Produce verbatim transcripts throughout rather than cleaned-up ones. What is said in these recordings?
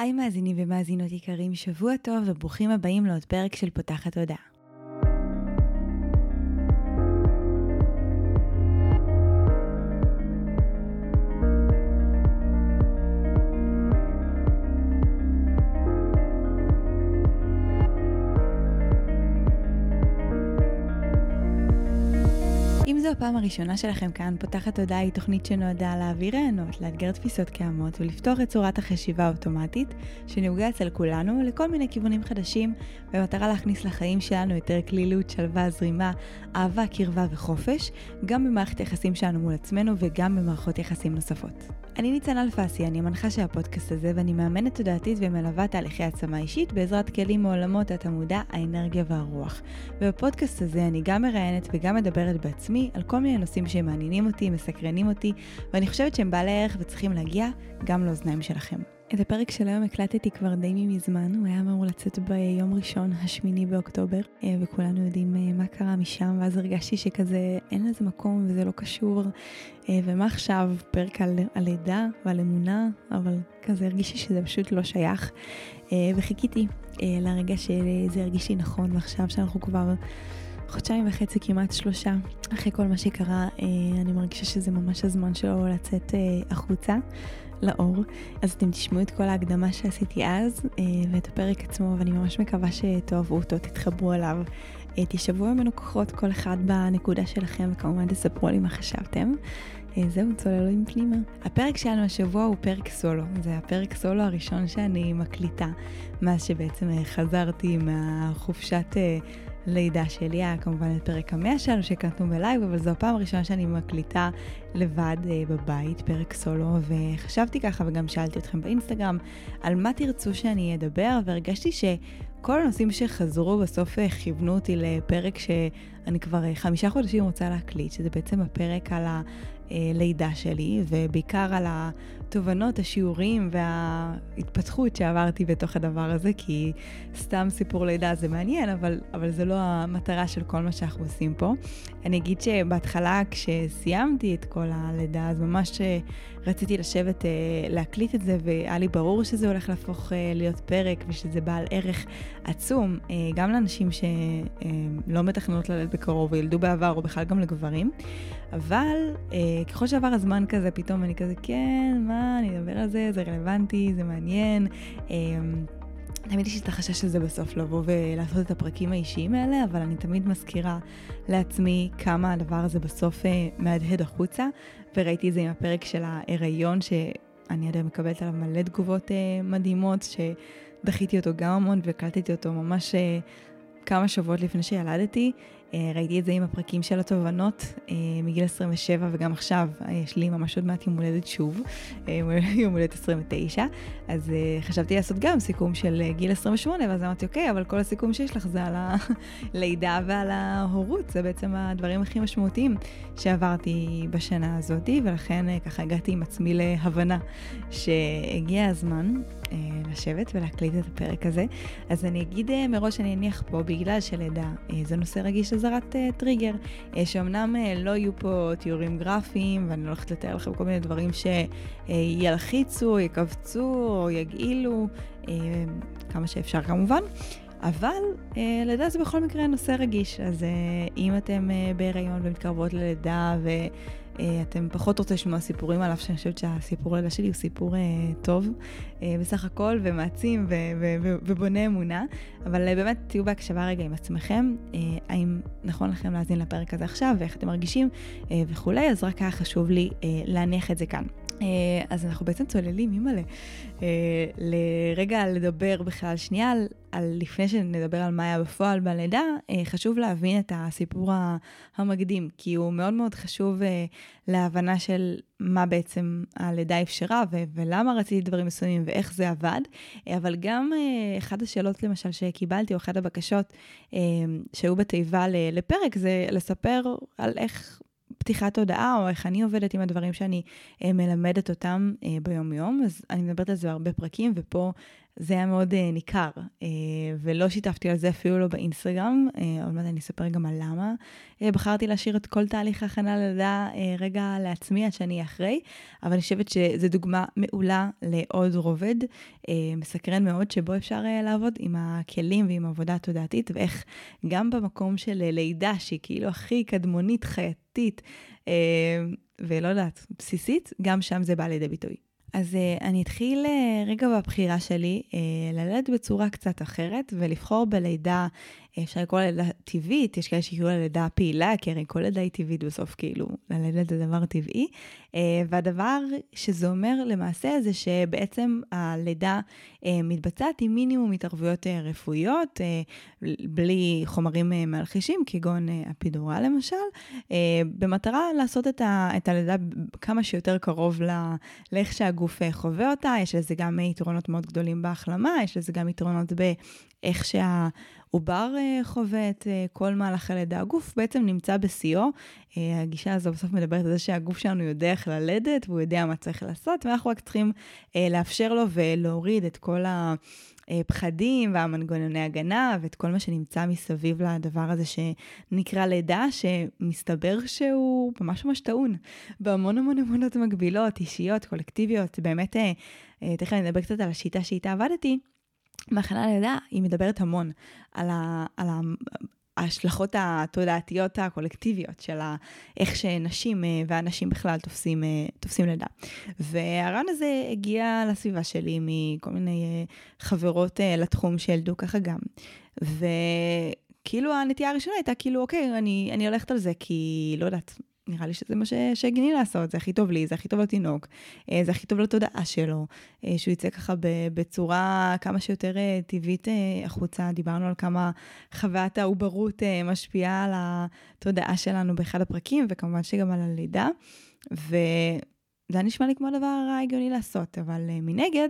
היי מאזינים ומאזינות יקרים, שבוע טוב וברוכים הבאים לעוד פרק של פותחת הודעה. הפעם הראשונה שלכם כאן, פותחת הודעה היא תוכנית שנועדה להעביר רעיונות, לאתגר תפיסות קיימות ולפתוח את צורת החשיבה האוטומטית שנהוגה אצל כולנו לכל מיני כיוונים חדשים במטרה להכניס לחיים שלנו יותר כלילות, שלווה, זרימה, אהבה, קרבה וחופש, גם במערכת יחסים שלנו מול עצמנו וגם במערכות יחסים נוספות. אני ניצן אלפסי, אני המנחה של הפודקאסט הזה ואני מאמנת תודעתית ומלווה תהליכי עצמה אישית בעזרת כלים מעולמות התמודה, האנרגיה והרוח. ובפודקאסט הזה אני גם מראיינת וגם מדברת בעצמי על כל מיני נושאים שמעניינים אותי, מסקרנים אותי, ואני חושבת שהם בעלי ערך וצריכים להגיע גם לאוזניים שלכם. את הפרק של היום הקלטתי כבר די ממזמן, הוא היה אמור לצאת ביום ראשון, השמיני באוקטובר, וכולנו יודעים מה קרה משם, ואז הרגשתי שכזה אין לזה מקום וזה לא קשור, ומה עכשיו פרק על, על לידה ועל אמונה, אבל כזה הרגישתי שזה פשוט לא שייך, וחיכיתי לרגע שזה הרגיש לי נכון, ועכשיו שאנחנו כבר חודשיים וחצי, כמעט שלושה, אחרי כל מה שקרה, אני מרגישה שזה ממש הזמן שלו לצאת החוצה לאור. אז אתם תשמעו את כל ההקדמה שעשיתי אז, ואת הפרק עצמו, ואני ממש מקווה שתאהבו אותו, תתחברו עליו, תשבו ממנו כוחות כל אחד בנקודה שלכם, וכמובן תספרו לי מה חשבתם. זהו, צוללו עם פנימה. הפרק שלנו השבוע הוא פרק סולו. זה הפרק סולו הראשון שאני מקליטה, מאז שבעצם חזרתי מהחופשת לידה שלי, היה כמובן את פרק המאה שלנו שקלטנו בלייב, אבל זו הפעם הראשונה שאני מקליטה לבד בבית, פרק סולו, וחשבתי ככה וגם שאלתי אתכם באינסטגרם על מה תרצו שאני אדבר, והרגשתי שכל הנושאים שחזרו בסוף כיוונו אותי לפרק שאני כבר חמישה חודשים רוצה להקליט, שזה בעצם הפרק על ה... לידה שלי, ובעיקר על התובנות, השיעורים וההתפתחות שעברתי בתוך הדבר הזה, כי סתם סיפור לידה זה מעניין, אבל, אבל זה לא המטרה של כל מה שאנחנו עושים פה. אני אגיד שבהתחלה כשסיימתי את כל הלידה, אז ממש רציתי לשבת להקליט את זה, והיה לי ברור שזה הולך להפוך להיות פרק, ושזה בעל ערך עצום, גם לאנשים שלא מתכננות ללדת בקרוב, וילדו בעבר, או בכלל גם לגברים, אבל ככל שעבר הזמן כזה, פתאום אני כזה, כן, מה, אני אדבר על זה, זה רלוונטי, זה מעניין. תמיד יש את החשש של זה בסוף לבוא ולעשות את הפרקים האישיים האלה, אבל אני תמיד מזכירה לעצמי כמה הדבר הזה בסוף מהדהד החוצה, וראיתי את זה עם הפרק של ההיריון, שאני עדיין מקבלת עליו מלא תגובות מדהימות, שדחיתי אותו גם המון וקלטתי אותו ממש כמה שבועות לפני שילדתי. ראיתי את זה עם הפרקים של התובנות מגיל עשרים ושבע, וגם עכשיו יש לי ממש עוד מעט יום הולדת שוב, יום הולדת עשרים ותשע, אז חשבתי לעשות גם סיכום של גיל עשרים ושמונה, ואז אמרתי, אוקיי, אבל כל הסיכום שיש לך זה על הלידה ועל ההורות, זה בעצם הדברים הכי משמעותיים שעברתי בשנה הזאת, ולכן ככה הגעתי עם עצמי להבנה שהגיע הזמן לשבת ולהקליט את הפרק הזה. אז אני אגיד מראש, אני אניח פה, בגלל שלידה זה נושא רגיש לזרת טריגר, שאומנם לא יהיו פה תיאורים גרפיים, ואני הולכת לתאר לכם כל מיני דברים שילחיצו, יקבצו או יגעילו, כמה שאפשר כמובן, אבל לידה זה בכל מקרה נושא רגיש, אז אם אתם בהיריון ומתקרבות ללידה ו... אתם פחות רוצים לשמוע סיפורים עליו, שאני חושבת שהסיפור הלידה שלי הוא סיפור טוב בסך הכל, ומעצים ובונה אמונה, אבל באמת תהיו בהקשבה רגע עם עצמכם, האם נכון לכם להזין לפרק הזה עכשיו, ואיך אתם מרגישים וכולי, אז רק היה חשוב לי להניח את זה כאן. אז אנחנו בעצם צוללים, אימאלה, לרגע לדבר בכלל שנייה, לפני שנדבר על מה היה בפועל בלידה, חשוב להבין את הסיפור המקדים, כי הוא מאוד מאוד חשוב להבנה של מה בעצם הלידה אפשרה, ולמה רציתי דברים מסוימים, ואיך זה עבד, אבל גם אחת השאלות למשל שקיבלתי, או אחת הבקשות שהיו בתיבה לפרק, זה לספר על איך פתיחת הודעה, או איך אני עובדת עם הדברים שאני מלמדת אותם ביום יום, אז אני מדברת על זה הרבה פרקים, ופה זה היה מאוד ניכר, ולא שיתפתי על זה אפילו לא באינסטגרם, עוד מעט אני אספר גם על למה. בחרתי להשאיר את כל תהליך ההכנה ללידה רגע לעצמי, עד שאני אחרי, אבל אני חושבת שזו דוגמה מעולה לעוד רובד, מסקרן מאוד שבו אפשר לעבוד עם הכלים ועם עבודה התודעתית, ואיך גם במקום של לידה, שהיא כאילו הכי קדמונית, חייתית, ולא יודעת, בסיסית, גם שם זה בא לידי ביטוי. אז uh, אני אתחיל uh, רגע בבחירה שלי uh, ללדת בצורה קצת אחרת ולבחור בלידה, אפשר לקרוא ללידה טבעית, יש כאלה שיקראו ללידה פעילה, כי הרי כל לידה היא טבעית בסוף כאילו, ללדת זה דבר טבעי, uh, והדבר שזה אומר למעשה זה שבעצם הלידה uh, מתבצעת עם מינימום התערבויות uh, רפואיות, uh, בלי חומרים uh, מלחישים, כגון uh, אפידורל למשל, uh, במטרה לעשות את, ה, את הלידה כמה שיותר קרוב ל- לאיך שהגורם, גוף חווה אותה, יש לזה גם יתרונות מאוד גדולים בהחלמה, יש לזה גם יתרונות באיך שהעובר חווה את כל מהלך הלידה. הגוף בעצם נמצא בסיאו, הגישה הזו בסוף מדברת על זה שהגוף שלנו יודע איך ללדת, והוא יודע מה צריך לעשות, ואנחנו רק צריכים לאפשר לו ולהוריד את כל ה... פחדים והמנגנוני הגנה ואת כל מה שנמצא מסביב לדבר הזה שנקרא לידה, שמסתבר שהוא ממש ממש טעון בהמון המון אמונות מגבילות, אישיות, קולקטיביות. באמת, תכף אני אדבר קצת על השיטה שאיתה עבדתי. בהכנה לידה היא מדברת המון על ה... על ה... ההשלכות התודעתיות הקולקטיביות של איך שנשים ואנשים בכלל תופסים, תופסים לידה. והרעיון הזה הגיע לסביבה שלי מכל מיני חברות לתחום שילדו ככה גם. וכאילו הנטייה הראשונה הייתה כאילו, אוקיי, אני, אני הולכת על זה כי לא יודעת, נראה לי שזה מה שהגיני לעשות, זה הכי טוב לי, זה הכי טוב לתינוק, זה הכי טוב לתודעה שלו, שהוא יצא ככה בצורה כמה שיותר טבעית החוצה. דיברנו על כמה חוויית העוברות משפיעה על התודעה שלנו באחד הפרקים, וכמובן שגם על הלידה, וזה נשמע לי כמו דבר הגיוני לעשות, אבל מנגד,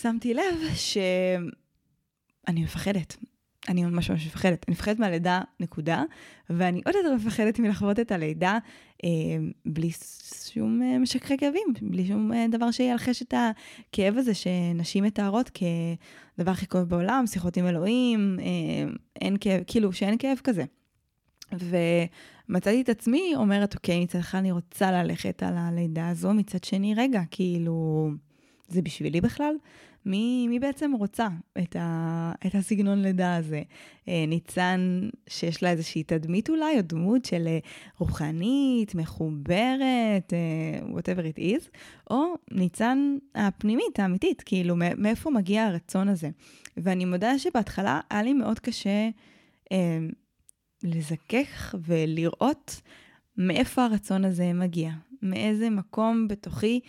שמתי לב שאני מפחדת. אני ממש ממש מפחדת. אני מפחדת מהלידה, נקודה, ואני עוד יותר מפחדת מלחוות את הלידה, אה, בלי שום אה, משככי כאבים, בלי שום אה, דבר שילחש את הכאב הזה, שנשים מתארות כדבר הכי כואב בעולם, שיחות עם אלוהים, אה, אין כאב, כאילו שאין כאב כזה. ומצאתי את עצמי, אומרת, אוקיי, מצד אחד אני רוצה ללכת על הלידה הזו, מצד שני, רגע, כאילו... זה בשבילי בכלל, מי, מי בעצם רוצה את, ה, את הסגנון לידה הזה? ניצן שיש לה איזושהי תדמית אולי, או דמות של רוחנית, מחוברת, whatever it is, או ניצן הפנימית, האמיתית, כאילו מאיפה מגיע הרצון הזה? ואני מודה שבהתחלה היה לי מאוד קשה אה, לזכך ולראות מאיפה הרצון הזה מגיע, מאיזה מקום בתוכי,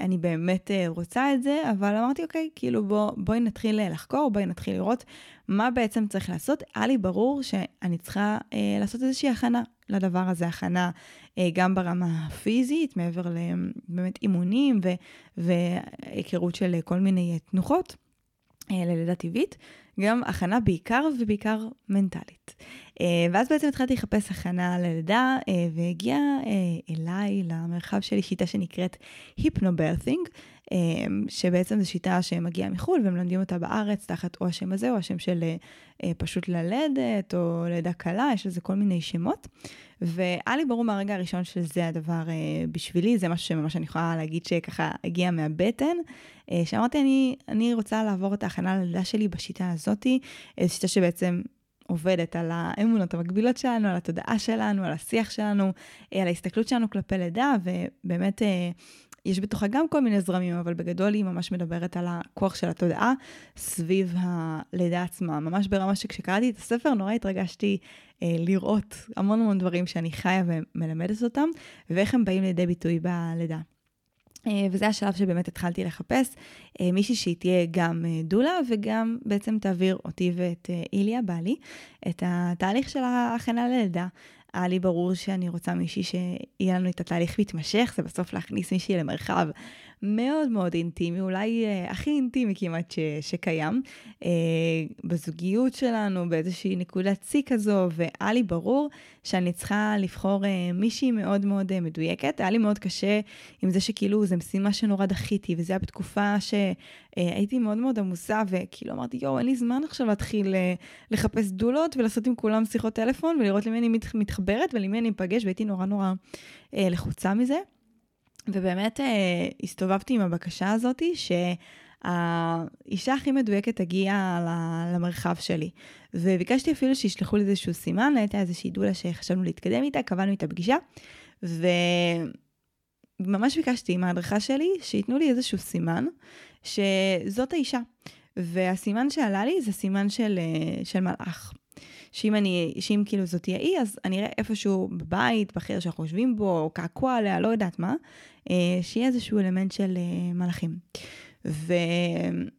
אני באמת רוצה את זה, אבל אמרתי, אוקיי, כאילו בוא, בואי נתחיל לחקור, בואי נתחיל לראות מה בעצם צריך לעשות. היה לי ברור שאני צריכה אה, לעשות איזושהי הכנה לדבר הזה, הכנה אה, גם ברמה הפיזית, מעבר לבאמת אימונים ו- והיכרות של כל מיני תנוחות אה, ללידה טבעית, גם הכנה בעיקר ובעיקר מנטלית. ואז בעצם התחלתי לחפש הכנה ללידה, והגיעה אליי למרחב שלי שיטה שנקראת Hipno-Birthing, שבעצם זו שיטה שמגיעה מחול, והם לומדים אותה בארץ תחת או השם הזה, או השם של פשוט ללדת, או לידה קלה, יש לזה כל מיני שמות, והיה לי ברור מהרגע הראשון שזה הדבר בשבילי, זה משהו שממש אני יכולה להגיד שככה הגיע מהבטן, שאמרתי, אני, אני רוצה לעבור את ההכנה ללידה שלי בשיטה הזאת, זו שיטה שבעצם... עובדת על האמונות המקבילות שלנו, על התודעה שלנו, על השיח שלנו, על ההסתכלות שלנו כלפי לידה, ובאמת יש בתוכה גם כל מיני זרמים, אבל בגדול היא ממש מדברת על הכוח של התודעה סביב הלידה עצמה. ממש ברמה שכשקראתי את הספר נורא התרגשתי לראות המון המון דברים שאני חיה ומלמדת אותם, ואיך הם באים לידי ביטוי בלידה. וזה השלב שבאמת התחלתי לחפש מישהי שהיא תהיה גם דולה וגם בעצם תעביר אותי ואת איליה בעלי את התהליך של ההכנה ללידה. היה לי ברור שאני רוצה מישהי שיהיה לנו את התהליך מתמשך, זה בסוף להכניס מישהי למרחב מאוד מאוד אינטימי, אולי אה, הכי אינטימי כמעט ש, שקיים, אה, בזוגיות שלנו, באיזושהי נקודת צי כזו, והיה לי ברור שאני צריכה לבחור אה, מישהי מאוד מאוד אה, מדויקת. היה לי מאוד קשה עם זה שכאילו, זה משימה שנורא דחיתי, וזה היה בתקופה שהייתי מאוד מאוד עמוסה, וכאילו אמרתי, יו, אין לי זמן עכשיו להתחיל אה, לחפש דולות, ולעשות עם כולם שיחות טלפון, ולראות למי אני מת, מתחברת, ולמי אני מפגש, והייתי נורא נורא אה, לחוצה מזה. ובאמת אה, הסתובבתי עם הבקשה הזאת שהאישה הכי מדויקת הגיעה למרחב שלי. וביקשתי אפילו שישלחו לי איזשהו סימן, הייתה איזושהי דולה שחשבנו להתקדם איתה, קבענו איתה פגישה, וממש ביקשתי עם ההדרכה שלי שיתנו לי איזשהו סימן שזאת האישה. והסימן שעלה לי זה סימן של, של מלאך. שאם אני, שאם כאילו זאת תהיה אי, אז אני אראה איפשהו בבית, בחיר שאנחנו חושבים בו, או קעקוע עליה, לא יודעת מה, שיהיה איזשהו אלמנט של מלאכים. והגענו,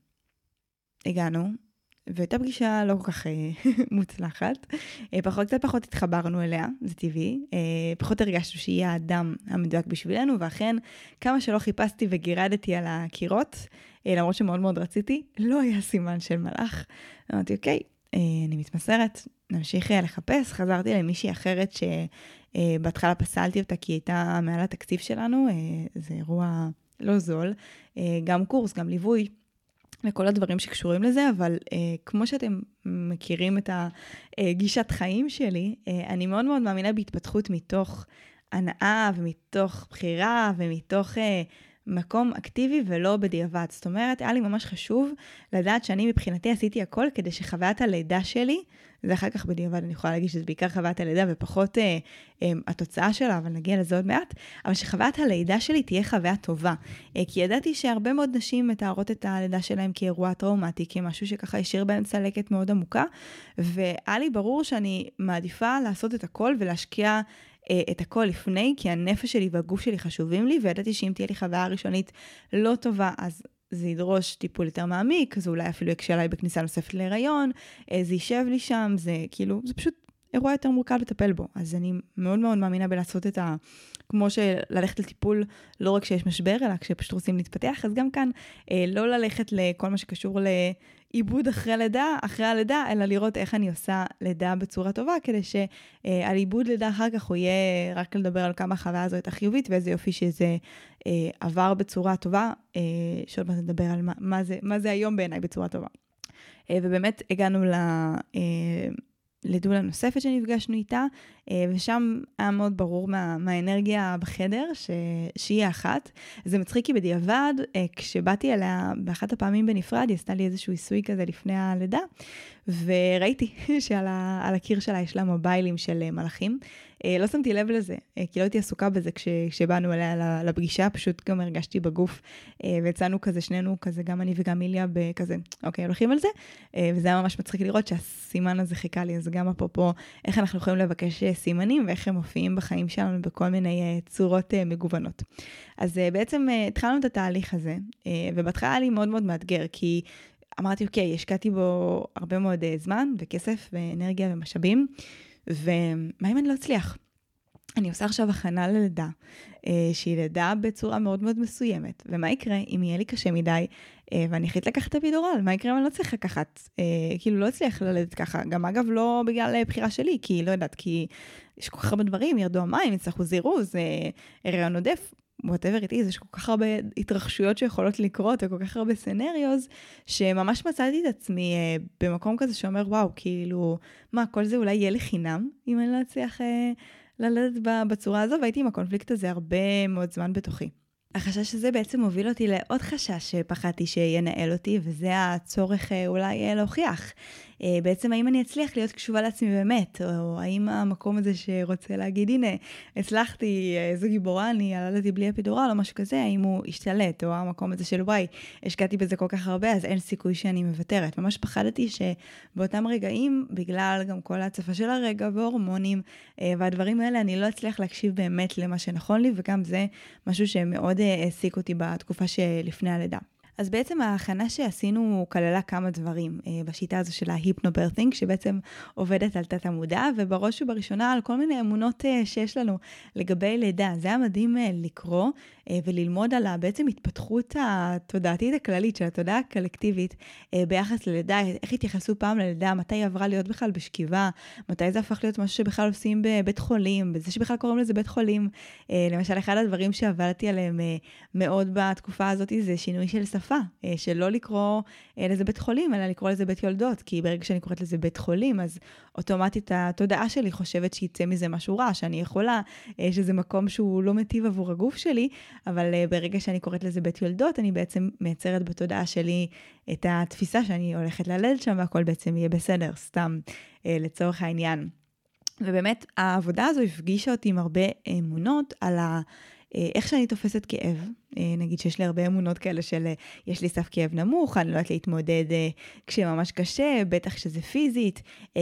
והייתה פגישה לא כל כך מוצלחת, פחות, קצת פחות התחברנו אליה, זה טבעי, פחות הרגשנו שהיא האדם המדויק בשבילנו, ואכן, כמה שלא חיפשתי וגירדתי על הקירות, למרות שמאוד מאוד רציתי, לא היה סימן של מלאך. אמרתי, אוקיי, אני מתמסרת, נמשיך לחפש. חזרתי למישהי אחרת שבהתחלה פסלתי אותה כי היא הייתה מעל התקציב שלנו, זה אירוע לא זול, גם קורס, גם ליווי, לכל הדברים שקשורים לזה, אבל כמו שאתם מכירים את הגישת חיים שלי, אני מאוד מאוד מאמינה בהתפתחות מתוך הנאה ומתוך בחירה ומתוך מקום אקטיבי ולא בדיעבד. זאת אומרת, היה לי ממש חשוב לדעת שאני מבחינתי עשיתי הכל כדי שחוויית הלידה שלי, זה אחר כך בדיעבד אני יכולה להגיד שזה בעיקר חוויית הלידה ופחות אה, אה, התוצאה שלה, אבל נגיע לזה עוד מעט, אבל שחוויית הלידה שלי תהיה חוויה טובה. אה, כי ידעתי שהרבה מאוד נשים מתארות את הלידה שלהם כאירוע טראומטי, כמשהו שככה השאיר בהם צלקת מאוד עמוקה, והיה לי ברור שאני מעדיפה לעשות את הכל ולהשקיע את הכל לפני, כי הנפש שלי והגוף שלי חשובים לי, וידעתי שאם תהיה לי חוויה ראשונית לא טובה, אז זה ידרוש טיפול יותר מעמיק, זה אולי אפילו יקשה עליי בכניסה נוספת להיריון, זה יישב לי שם, זה כאילו, זה פשוט אירוע יותר מורכב לטפל בו. אז אני מאוד מאוד מאמינה בלעשות את ה... כמו שללכת לטיפול, לא רק שיש משבר, אלא כשפשוט רוצים להתפתח, אז גם כאן לא ללכת לכל מה שקשור לעיבוד אחרי לידה, אחרי הלידה, אלא לראות איך אני עושה לידה בצורה טובה, כדי שעל עיבוד לידה אחר כך הוא יהיה רק לדבר על כמה החוויה הזו הייתה חיובית, ואיזה יופי שזה עבר בצורה טובה, שעוד מעט נדבר על מה, מה זה, מה זה היום בעיניי בצורה טובה. ובאמת הגענו ל... לדולה נוספת שנפגשנו איתה, ושם היה מאוד ברור מה, מהאנרגיה בחדר, ש, שהיא אחת. זה מצחיק כי בדיעבד, כשבאתי אליה באחת הפעמים בנפרד, היא עשתה לי איזשהו עיסוי כזה לפני הלידה, וראיתי שעל ה, על הקיר שלה יש לה מוביילים של מלאכים. לא שמתי לב לזה, כי לא הייתי עסוקה בזה כש, כשבאנו אליה לפגישה, פשוט גם הרגשתי בגוף, ויצאנו כזה שנינו, כזה גם אני וגם איליה, בכזה, אוקיי, הולכים על זה, וזה היה ממש מצחיק לראות שהסימן הזה חיכה לי, אז גם אפרופו איך אנחנו יכולים לבקש סימנים, ואיך הם מופיעים בחיים שלנו בכל מיני צורות מגוונות. אז בעצם התחלנו את התהליך הזה, ובהתחלה היה לי מאוד מאוד מאתגר, כי אמרתי, אוקיי, השקעתי בו הרבה מאוד זמן, וכסף, ואנרגיה ומשאבים, ומה אם אני לא אצליח? אני עושה עכשיו הכנה ללידה, שהיא לידה בצורה מאוד מאוד מסוימת, ומה יקרה אם יהיה לי קשה מדי, ואני אחליט לקחת את הפידורל, מה יקרה אם אני לא צריך לקחת, כאילו לא אצליח ללדת ככה, גם אגב לא בגלל בחירה שלי, כי לא יודעת, כי יש כל כך הרבה דברים, ירדו המים, יצטרכו זירוז, הריון עודף, whatever it is, יש כל כך הרבה התרחשויות שיכולות לקרות, וכל כך הרבה סנריוז, שממש מצאתי את עצמי במקום כזה שאומר, וואו, כאילו, מה, כל זה אולי יהיה לי חינם, אם אני לא אצליח ללדת בצורה הזו, והייתי עם הקונפליקט הזה הרבה מאוד זמן בתוכי. החשש הזה בעצם הוביל אותי לעוד חשש שפחדתי שינהל אותי, וזה הצורך אולי להוכיח. בעצם האם אני אצליח להיות קשובה לעצמי באמת, או האם המקום הזה שרוצה להגיד, הנה, הצלחתי, איזו גיבורה, אני ילדתי בלי אפידורל, או משהו כזה, האם הוא השתלט, או המקום הזה של וואי, השקעתי בזה כל כך הרבה, אז אין סיכוי שאני מבטרת. ממש פחדתי שבאותם רגעים, בגלל גם כל ההצפה של הרגע, והורמונים, והדברים האלה, אני לא אצליח להקשיב באמת למה שנכון לי, וגם זה משהו שמאוד העסיק אותי בתקופה שלפני הלידה. אז בעצם ההכנה שעשינו כללה כמה דברים בשיטה הזו של ההיפנו-בירת'ינג, שבעצם עובדת על תת המודע, ובראש ובראשונה על כל מיני אמונות שיש לנו לגבי לידה. זה היה מדהים לקרוא וללמוד על בעצם התפתחות התודעתית הכללית של התודעה הקולקטיבית ביחס ללידה, איך התייחסו פעם ללידה, מתי היא עברה להיות בכלל בשכיבה, מתי זה הפך להיות משהו שבכלל עושים בבית חולים, בזה שבכלל קוראים לזה בית חולים. למשל, אחד הדברים שעבדתי עליהם מאוד בתקופה הזאת זה שינוי של שפה, שלא לקרוא לזה בית חולים, אלא לקרוא לזה בית יולדות, כי ברגע שאני קוראת לזה בית חולים, אז אוטומטית התודעה שלי חושבת שיצא מזה משהו רע, שאני יכולה, שזה מקום שהוא לא מטיב עבור הגוף שלי, אבל ברגע שאני קוראת לזה בית יולדות, אני בעצם מייצרת בתודעה שלי את התפיסה שאני הולכת ללדת שם, והכל בעצם יהיה בסדר, סתם לצורך העניין. ובאמת העבודה הזו הפגישה אותי עם הרבה אמונות על ה... איך שאני תופסת כאב, נגיד שיש לי הרבה אמונות כאלה של יש לי סף כאב נמוך, אני לא יודעת להתמודד כשממש קשה, בטח שזה פיזית,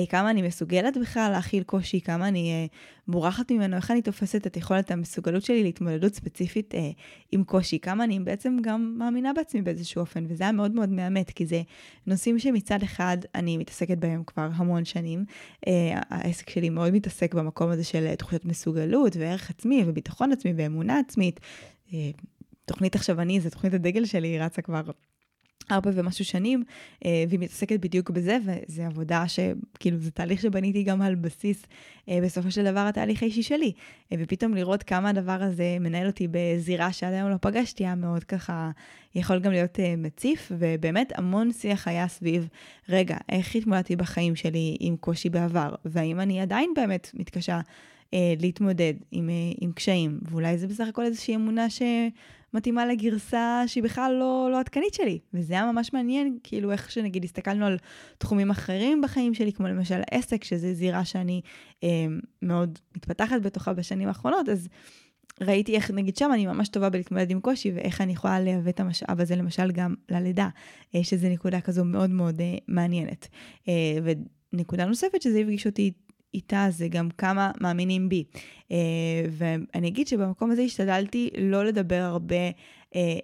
כמה אני מסוגלת בכלל להכיל קושי, כמה אני מורחת ממנו, איך אני תופסת את יכולת המסוגלות שלי להתמודדות ספציפית עם קושי, כמה אני בעצם גם מאמינה בעצמי באיזשהו אופן, וזה היה מאוד מאוד מאמת, כי זה נושאים שמצד אחד אני מתעסקת בהם כבר המון שנים, העסק שלי מאוד מתעסק במקום הזה של תחושת מסוגלות וערך עצמי וביטחון עצמי ואמונה עצמית. תוכנית עכשיו אני, זו תוכנית הדגל שלי, היא רצה כבר ארבע ומשהו שנים, והיא מתעסקת בדיוק בזה, וזה עבודה שכאילו זה תהליך שבניתי גם על בסיס בסופו של דבר התהליך האישי שלי, ופתאום לראות כמה הדבר הזה מנהל אותי בזירה שעד היום לא פגשתי, היה מאוד ככה, יכול גם להיות מציף, ובאמת המון שיח היה סביב, רגע, איך התמודדתי בחיים שלי עם קושי בעבר, והאם אני עדיין באמת מתקשה להתמודד עם, עם קשיים, ואולי זה בסך הכל איזושהי אמונה שמתאימה לגרסה שהיא בכלל לא, לא עדכנית שלי, וזה היה ממש מעניין, כאילו איך שנגיד הסתכלנו על תחומים אחרים בחיים שלי, כמו למשל עסק, שזה זירה שאני אה, מאוד מתפתחת בתוכה בשנים האחרונות, אז ראיתי איך נגיד שם אני ממש טובה בלהתמודד עם קושי, ואיך אני יכולה להביא את המשאב הזה למשל גם ללידה, אה, שזה נקודה כזו מאוד מאוד אה, מעניינת, אה, ונקודה נוספת שזה יפגיש אותי איתה זה גם כמה מאמינים בי, ואני אגיד שבמקום הזה השתדלתי לא לדבר הרבה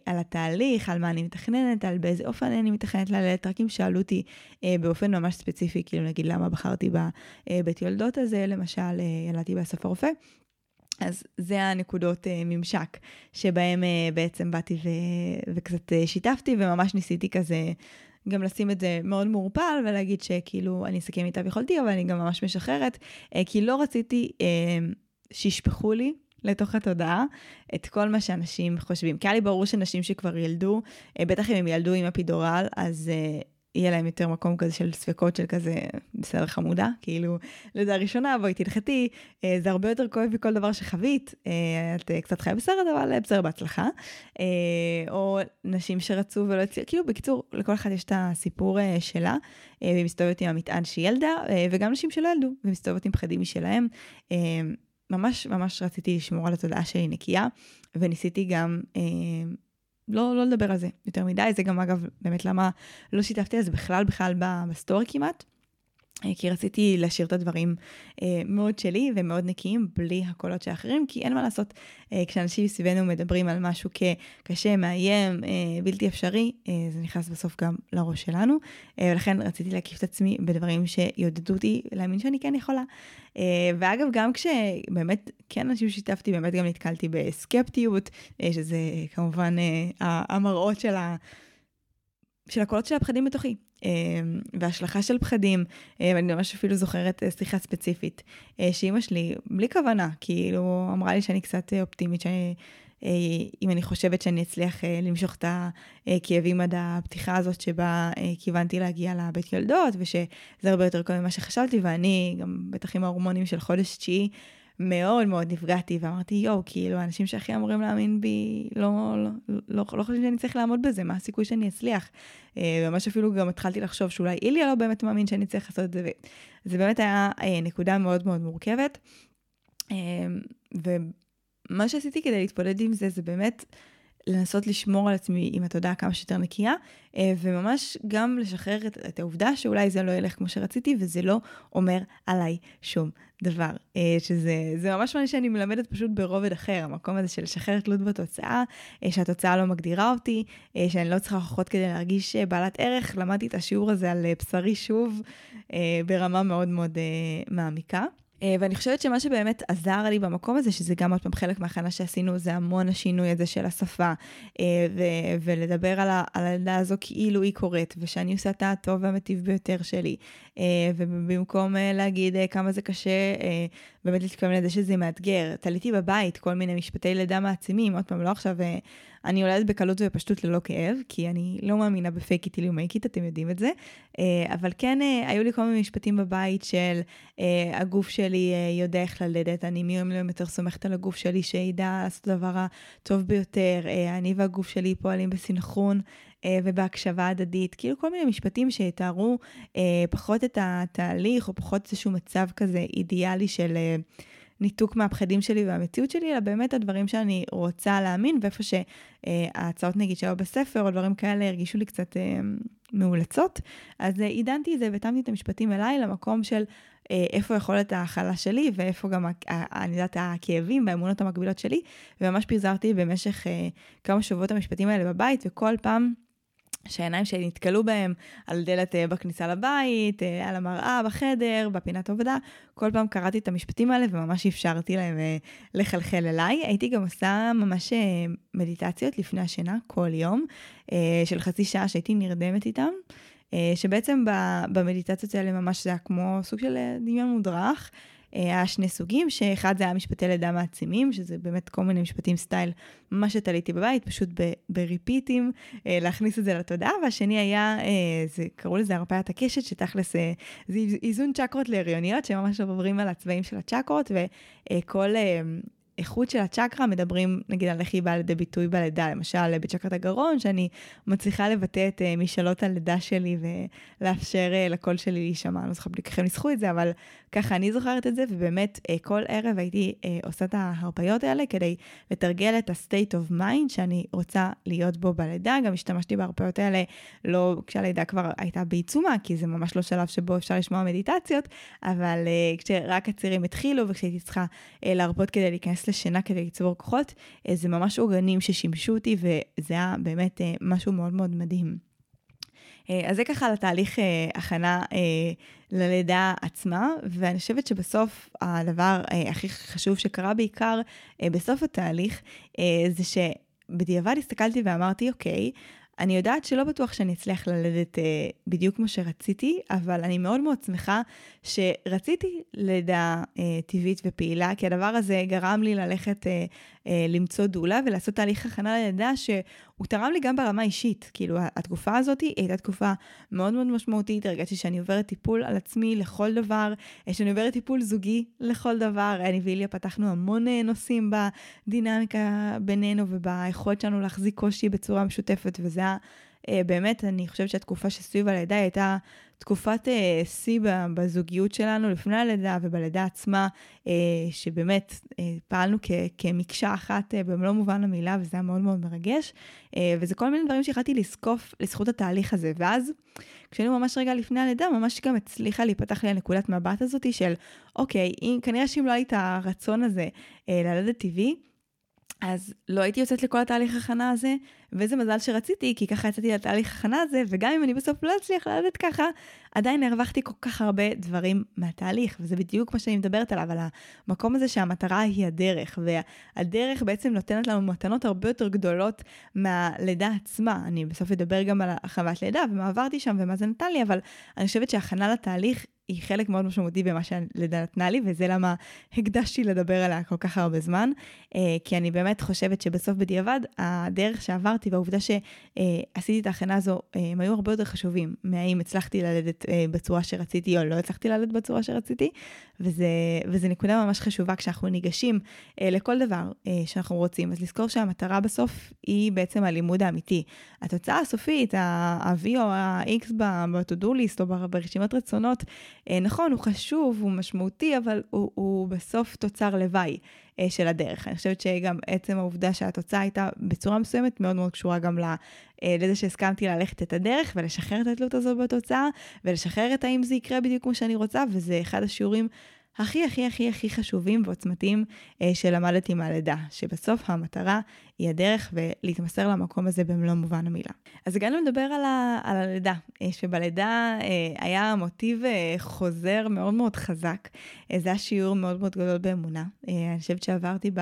על התהליך, על מה אני מתכננת, על באיזה אופן אני מתכננת ללדת, רק אם שאלו אותי באופן ממש ספציפי, כאילו נגיד למה בחרתי בבית יולדות הזה, למשל ילדתי באסף הרופא, אז זה הנקודות ממשק, שבהם בעצם באתי וקצת שיתפתי, וממש ניסיתי כזה גם לשים את זה מאוד מורפל, ולהגיד שכאילו אני אסכם איתה ויכולתי, אבל אני גם ממש משחררת, כי לא רציתי שישפחו לי לתוך התודעה את כל מה שאנשים חושבים. כי היה לי ברור שנשים שכבר ילדו, בטח אם הם ילדו עם אפידורל, אז יהיה להם יותר מקום כזה של ספקות, של כזה בסדר חמודה, כאילו לידה ראשונה, בואי תלחתי, זה הרבה יותר כואב בכל דבר שחווית, את קצת חיה בסרט, אבל בסדר בהצלחה, או נשים שרצו ולא הצליחו, כאילו בקיצור, לכל אחד יש את הסיפור שלה, ומסתובבת עם המטען שהיא ילדה, וגם נשים שלא ילדו, ומסתובבת עם פחדים משלהם, ממש ממש רציתי לשמור על התודעה שלי נקייה, וניסיתי גם לא, לא לדבר על זה יותר מדי, זה גם אגב באמת למה לא שיתפתי, אז בכלל בכלל בסטורי כמעט, כי רציתי להשאיר את הדברים מאוד שלי ומאוד נקיים, בלי הקולות של האחרים, כי אין מה לעשות, כשאנשים סביבנו מדברים על משהו כקשה, מאיים, בלתי אפשרי, זה נכנס בסוף גם לראש שלנו, ולכן רציתי להקיף את עצמי בדברים שיודדו אותי, להאמין שאני כן יכולה, ואגב גם כשבאמת כן אנשים שיתפתי, באמת גם נתקלתי בסקפטיות, שזה כמובן המראות של ה... של הקולות של הפחדים בתוכי, והשלכה של פחדים, ואני ממש אפילו זוכרת שיחה ספציפית, שאמא שלי, בלי כוונה, כאילו אמרה לי שאני קצת אופטימית, שאני, אם אני חושבת שאני אצליח למשוך את הכאבים עד הפתיחה הזאת, שבה כיוונתי להגיע לבית יולדות, ושזה הרבה יותר קודם ממה שחשבתי, ואני גם בטח עם ההורמונים של חודש תשיעי, מאוד מאוד נפגעתי, ואמרתי, יו, כאילו, האנשים שהכי אמורים להאמין בי, לא, לא, לא, לא חושבים שאני צריך לעמוד בזה, מה הסיכוי שאני אצליח? ממש אפילו גם התחלתי לחשוב שאולי איליה לא באמת מאמין שאני צריך לעשות את זה, וזה באמת היה נקודה מאוד מאוד מורכבת, ומה שעשיתי כדי להתפודד עם זה, זה באמת לנסות לשמור על עצמי עם התודעה כמה שיותר נקייה, וממש גם לשחרר את העובדה שאולי זה לא ילך כמו שרציתי, וזה לא אומר עליי שום דבר. שזה ממש מה שאני מלמדת פשוט ברובד אחר, המקום הזה של לשחרר תלות בתוצאה, שהתוצאה לא מגדירה אותי, שאני לא צריכה הוכחות כדי להרגיש בעלת ערך. למדתי את השיעור הזה על בשרי שוב, ברמה מאוד מאוד מעמיקה. ואני חושבת שמה שבאמת עזר לי במקום הזה, שזה גם עוד פעם חלק מההכנה שעשינו, זה המון השינוי הזה של השפה, ו- ולדבר על הלידה הזו כאילו היא קורית, ושאני עושה את הטוב והמטיב ביותר שלי, ובמקום להגיד כמה זה קשה, באמת להתקיים לידה שזה מאתגר, תליתי בבית כל מיני משפטי לידה מעצימים, עוד פעם לא עכשיו, אני יולדת בקלות ופשטות ללא כאב, כי אני לא מאמינה בפייק איטילי ומייקית, אתם יודעים את זה, אבל כן היו לי כל מיני משפטים בבית של הגוף שלי יודע איך ללדת, אני מיום ליום יותר סומכת על הגוף שלי שידע לעשות דבר הטוב ביותר, אני והגוף שלי פועלים בסנכרון ובהקשבה הדדית, כאילו כל מיני משפטים שתארו פחות את התהליך, או פחות איזשהו מצב כזה אידיאלי של ניתוק מהפחדים שלי והמציאות שלי, אלא באמת הדברים שאני רוצה להאמין, ואיפה שההצעות נגיד שהיו בספר, או דברים כאלה הרגישו לי קצת מאולצות, אז עידנתי את זה, ותאמתי את המשפטים אליי, למקום של איפה יכולת ההכלה שלי, ואיפה גם ענידת הכאבים, והאמונות המקבילות שלי, וממש פיזרתי במשך כמה שבועות המשפטים האלה בבית, וכל פעם שהעיניים שנתקלו בהם על דלת בכניסה לבית, על המראה, בחדר, בפינת עובדה, כל פעם קראתי את המשפטים האלה וממש אפשרתי להם לחלחל אליי. הייתי גם עושה ממש מדיטציות לפני השינה כל יום, של חצי שעה שהייתי נרדמת איתם, שבעצם במדיטציות האלה ממש זה היה כמו סוג של דמיון מודרך, היה שני סוגים, שאחד זה היה משפטי לידה מעצימים, שזה באמת כל מיני משפטים סטייל, מה שתליתי בבית, פשוט בריפיטים, להכניס את זה לתודעה, והשני היה, זה, קראו לזה הרפאיית הקשת, שתכלס זה איזון צ'קרות להריוניות, שממש עוברים על הצבעים של הצ'קרות, וכל איכות של הצ'קרה מדברים, נגיד, על איך היא באה לידי ביטוי בלידה, למשל בצ'קרת הגרון, שאני מצליחה לבטא את משאלות הלידה שלי, ולאפשר לקול שלי להישמע. אני לא זוכרת בדיוק איך הם ניסחו את זה, אבל ככה אני זוכרת את זה, ובאמת כל ערב הייתי עושה את ההרפאיות האלה, כדי לתרגל את ה-state of mind, שאני רוצה להיות בו בלידה. גם השתמשתי בהרפאיות האלה, לא כשהלידה כבר הייתה בעיצומה, כי זה ממש לא שלב שבו אפשר לשמוע מדיטציות, אבל כשרק הצירים התחילו, וכשהייתי צריכה להרפות כדי להיכנס לשינה כדי לצבור כוחות, זה ממש עוגנים ששימשו אותי, וזה היה באמת משהו מאוד מאוד מדהים. אז זה ככה לתהליך הכנה ללידה עצמה, ואני חושבת שבסוף הדבר הכי חשוב שקרה בעיקר בסוף התהליך, זה שבדיעבד הסתכלתי ואמרתי, אוקיי, אני יודעת שלא בטוח שאני אצליח ללדת בדיוק כמו שרציתי, אבל אני מאוד מאוד שמחה שרציתי לידה טבעית ופעילה, כי הדבר הזה גרם לי ללכת למצוא דולה ולעשות תהליך הכנה ללידה שהוא תרם לי גם ברמה אישית. כאילו התקופה הזאת הייתה תקופה מאוד מאוד משמעותית, הרגשתי שאני עוברת טיפול על עצמי לכל דבר, שאני עוברת טיפול זוגי לכל דבר, אני ואיליה פתחנו המון נושאים בדינמיקה בינינו ובאיכות שלנו להחזיק קושי בצורה משותפת, וזה באמת, אני חושבת שהתקופה שסביב הלידה הייתה תקופת סי בזוגיות שלנו לפני הלידה ובלידה עצמה, שבאמת פעלנו כמקשה אחת במלוא מובן המילה, וזה היה מאוד מאוד מרגש, וזה כל מיני דברים שהחלטתי לזקוף לזכות התהליך הזה, ואז כשהיינו ממש רגע לפני הלידה, ממש גם הצליחה להיפתח לי הנקודת מבט הזאת של אוקיי, כנראה שאם לא היה את הרצון הזה ללדת טבעי, אז לא הייתי יוצאת לכל התהליך הכנה הזה, וזה מזל שרציתי, כי ככה יצאתי לתהליך הכנה הזה, וגם אם אני בסוף לא אצליח ללדת ככה, עדיין הרווחתי כל כך הרבה דברים מהתהליך, וזה בדיוק מה שאני מדברת עליו, על המקום הזה שהמטרה היא הדרך, והדרך בעצם נותנת לנו מתנות הרבה יותר גדולות מהלידה עצמה. אני בסוף אדבר גם על חוות לידה, ומה עברתי שם ומה זה נתן לי, אבל אני חושבת שההכנה לתהליך היא חלק מאוד משמעותי במה שהלידה נתנה לי, וזה למה הקדשתי לדבר עליה כל כך הרבה זמן, כי אני באמת חושבת שבסוף בדיעבד, הדרך שעברתי והעובדה שעשיתי את ההכנה הזו, הם היו הרבה יותר חשובים, מהאם הצלחתי ללדת בצורה שרציתי, או לא הצלחתי ללדת בצורה שרציתי, וזה, וזה נקודה ממש חשובה כשאנחנו ניגשים לכל דבר שאנחנו רוצים, אז לזכור שהמטרה בסוף היא בעצם הלימוד האמיתי. התוצאה הסופית, ה-V או ה-X ב-to-do-list, או ברשימת רצונות, נכון, הוא חשוב, הוא משמעותי, אבל הוא, הוא בסוף תוצר לוואי של הדרך. אני חושבת שגם עצם העובדה שהתוצאה הייתה בצורה מסוימת מאוד מאוד קשורה גם לזה שהסכמתי ללכת את הדרך ולשחרר את התלות הזו בתוצאה, ולשחרר את האם זה יקרה בדיוק כמו שאני רוצה, וזה אחד השיעורים הכי הכי הכי הכי חשובים ועוצמתיים שלמדתי מהלידה, שבסוף המטרה היא הדרך ולהתמסר למקום הזה במלוא מובן המילה. אז הגענו לדבר על, ה, על הלידה, שבלידה היה מוטיב חוזר מאוד מאוד חזק, זה היה שיעור מאוד מאוד גדול באמונה, אני חושבת שעברתי ב...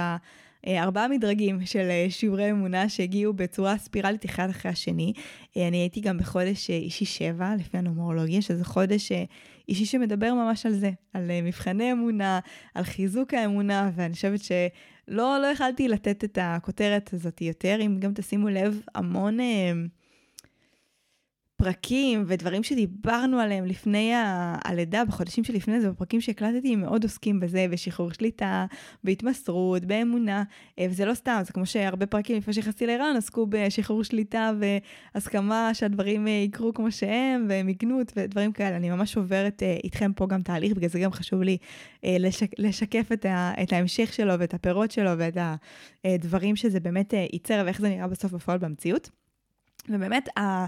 ארבעה מדרגים של שיעורי אמונה שהגיעו בצורה ספירלית אחד אחרי השני. אני הייתי גם בחודש אישי שבע, לפי הנומרולוגיה, שזה חודש אישי שמדבר ממש על זה, על מבחני אמונה, על חיזוק האמונה, ואני חושבת שלא, לא יכלתי לתת את הכותרת הזאת יותר, אם גם תשימו לב המון פרקים ודברים שדיברנו עליהם לפני הלידה, בחודשים שלפני זה, בפרקים שהקלטתי, מאוד עוסקים בזה, בשחרור שליטה, בהתמסרות, באמונה, וזה לא סתם, זה כמו שהרבה פרקים לפני שחסי להירן, עסקו בשחרור שליטה והסכמה שהדברים יקרו כמו שהם, ומגנות ודברים כאלה. אני ממש עוברת איתכם פה גם תהליך, בגלל זה גם חשוב לי לשקף את ההמשך שלו ואת הפירות שלו ואת הדברים שזה באמת ייצר ואיך זה נראה בסוף בפועל במציאות. ובאמת ה...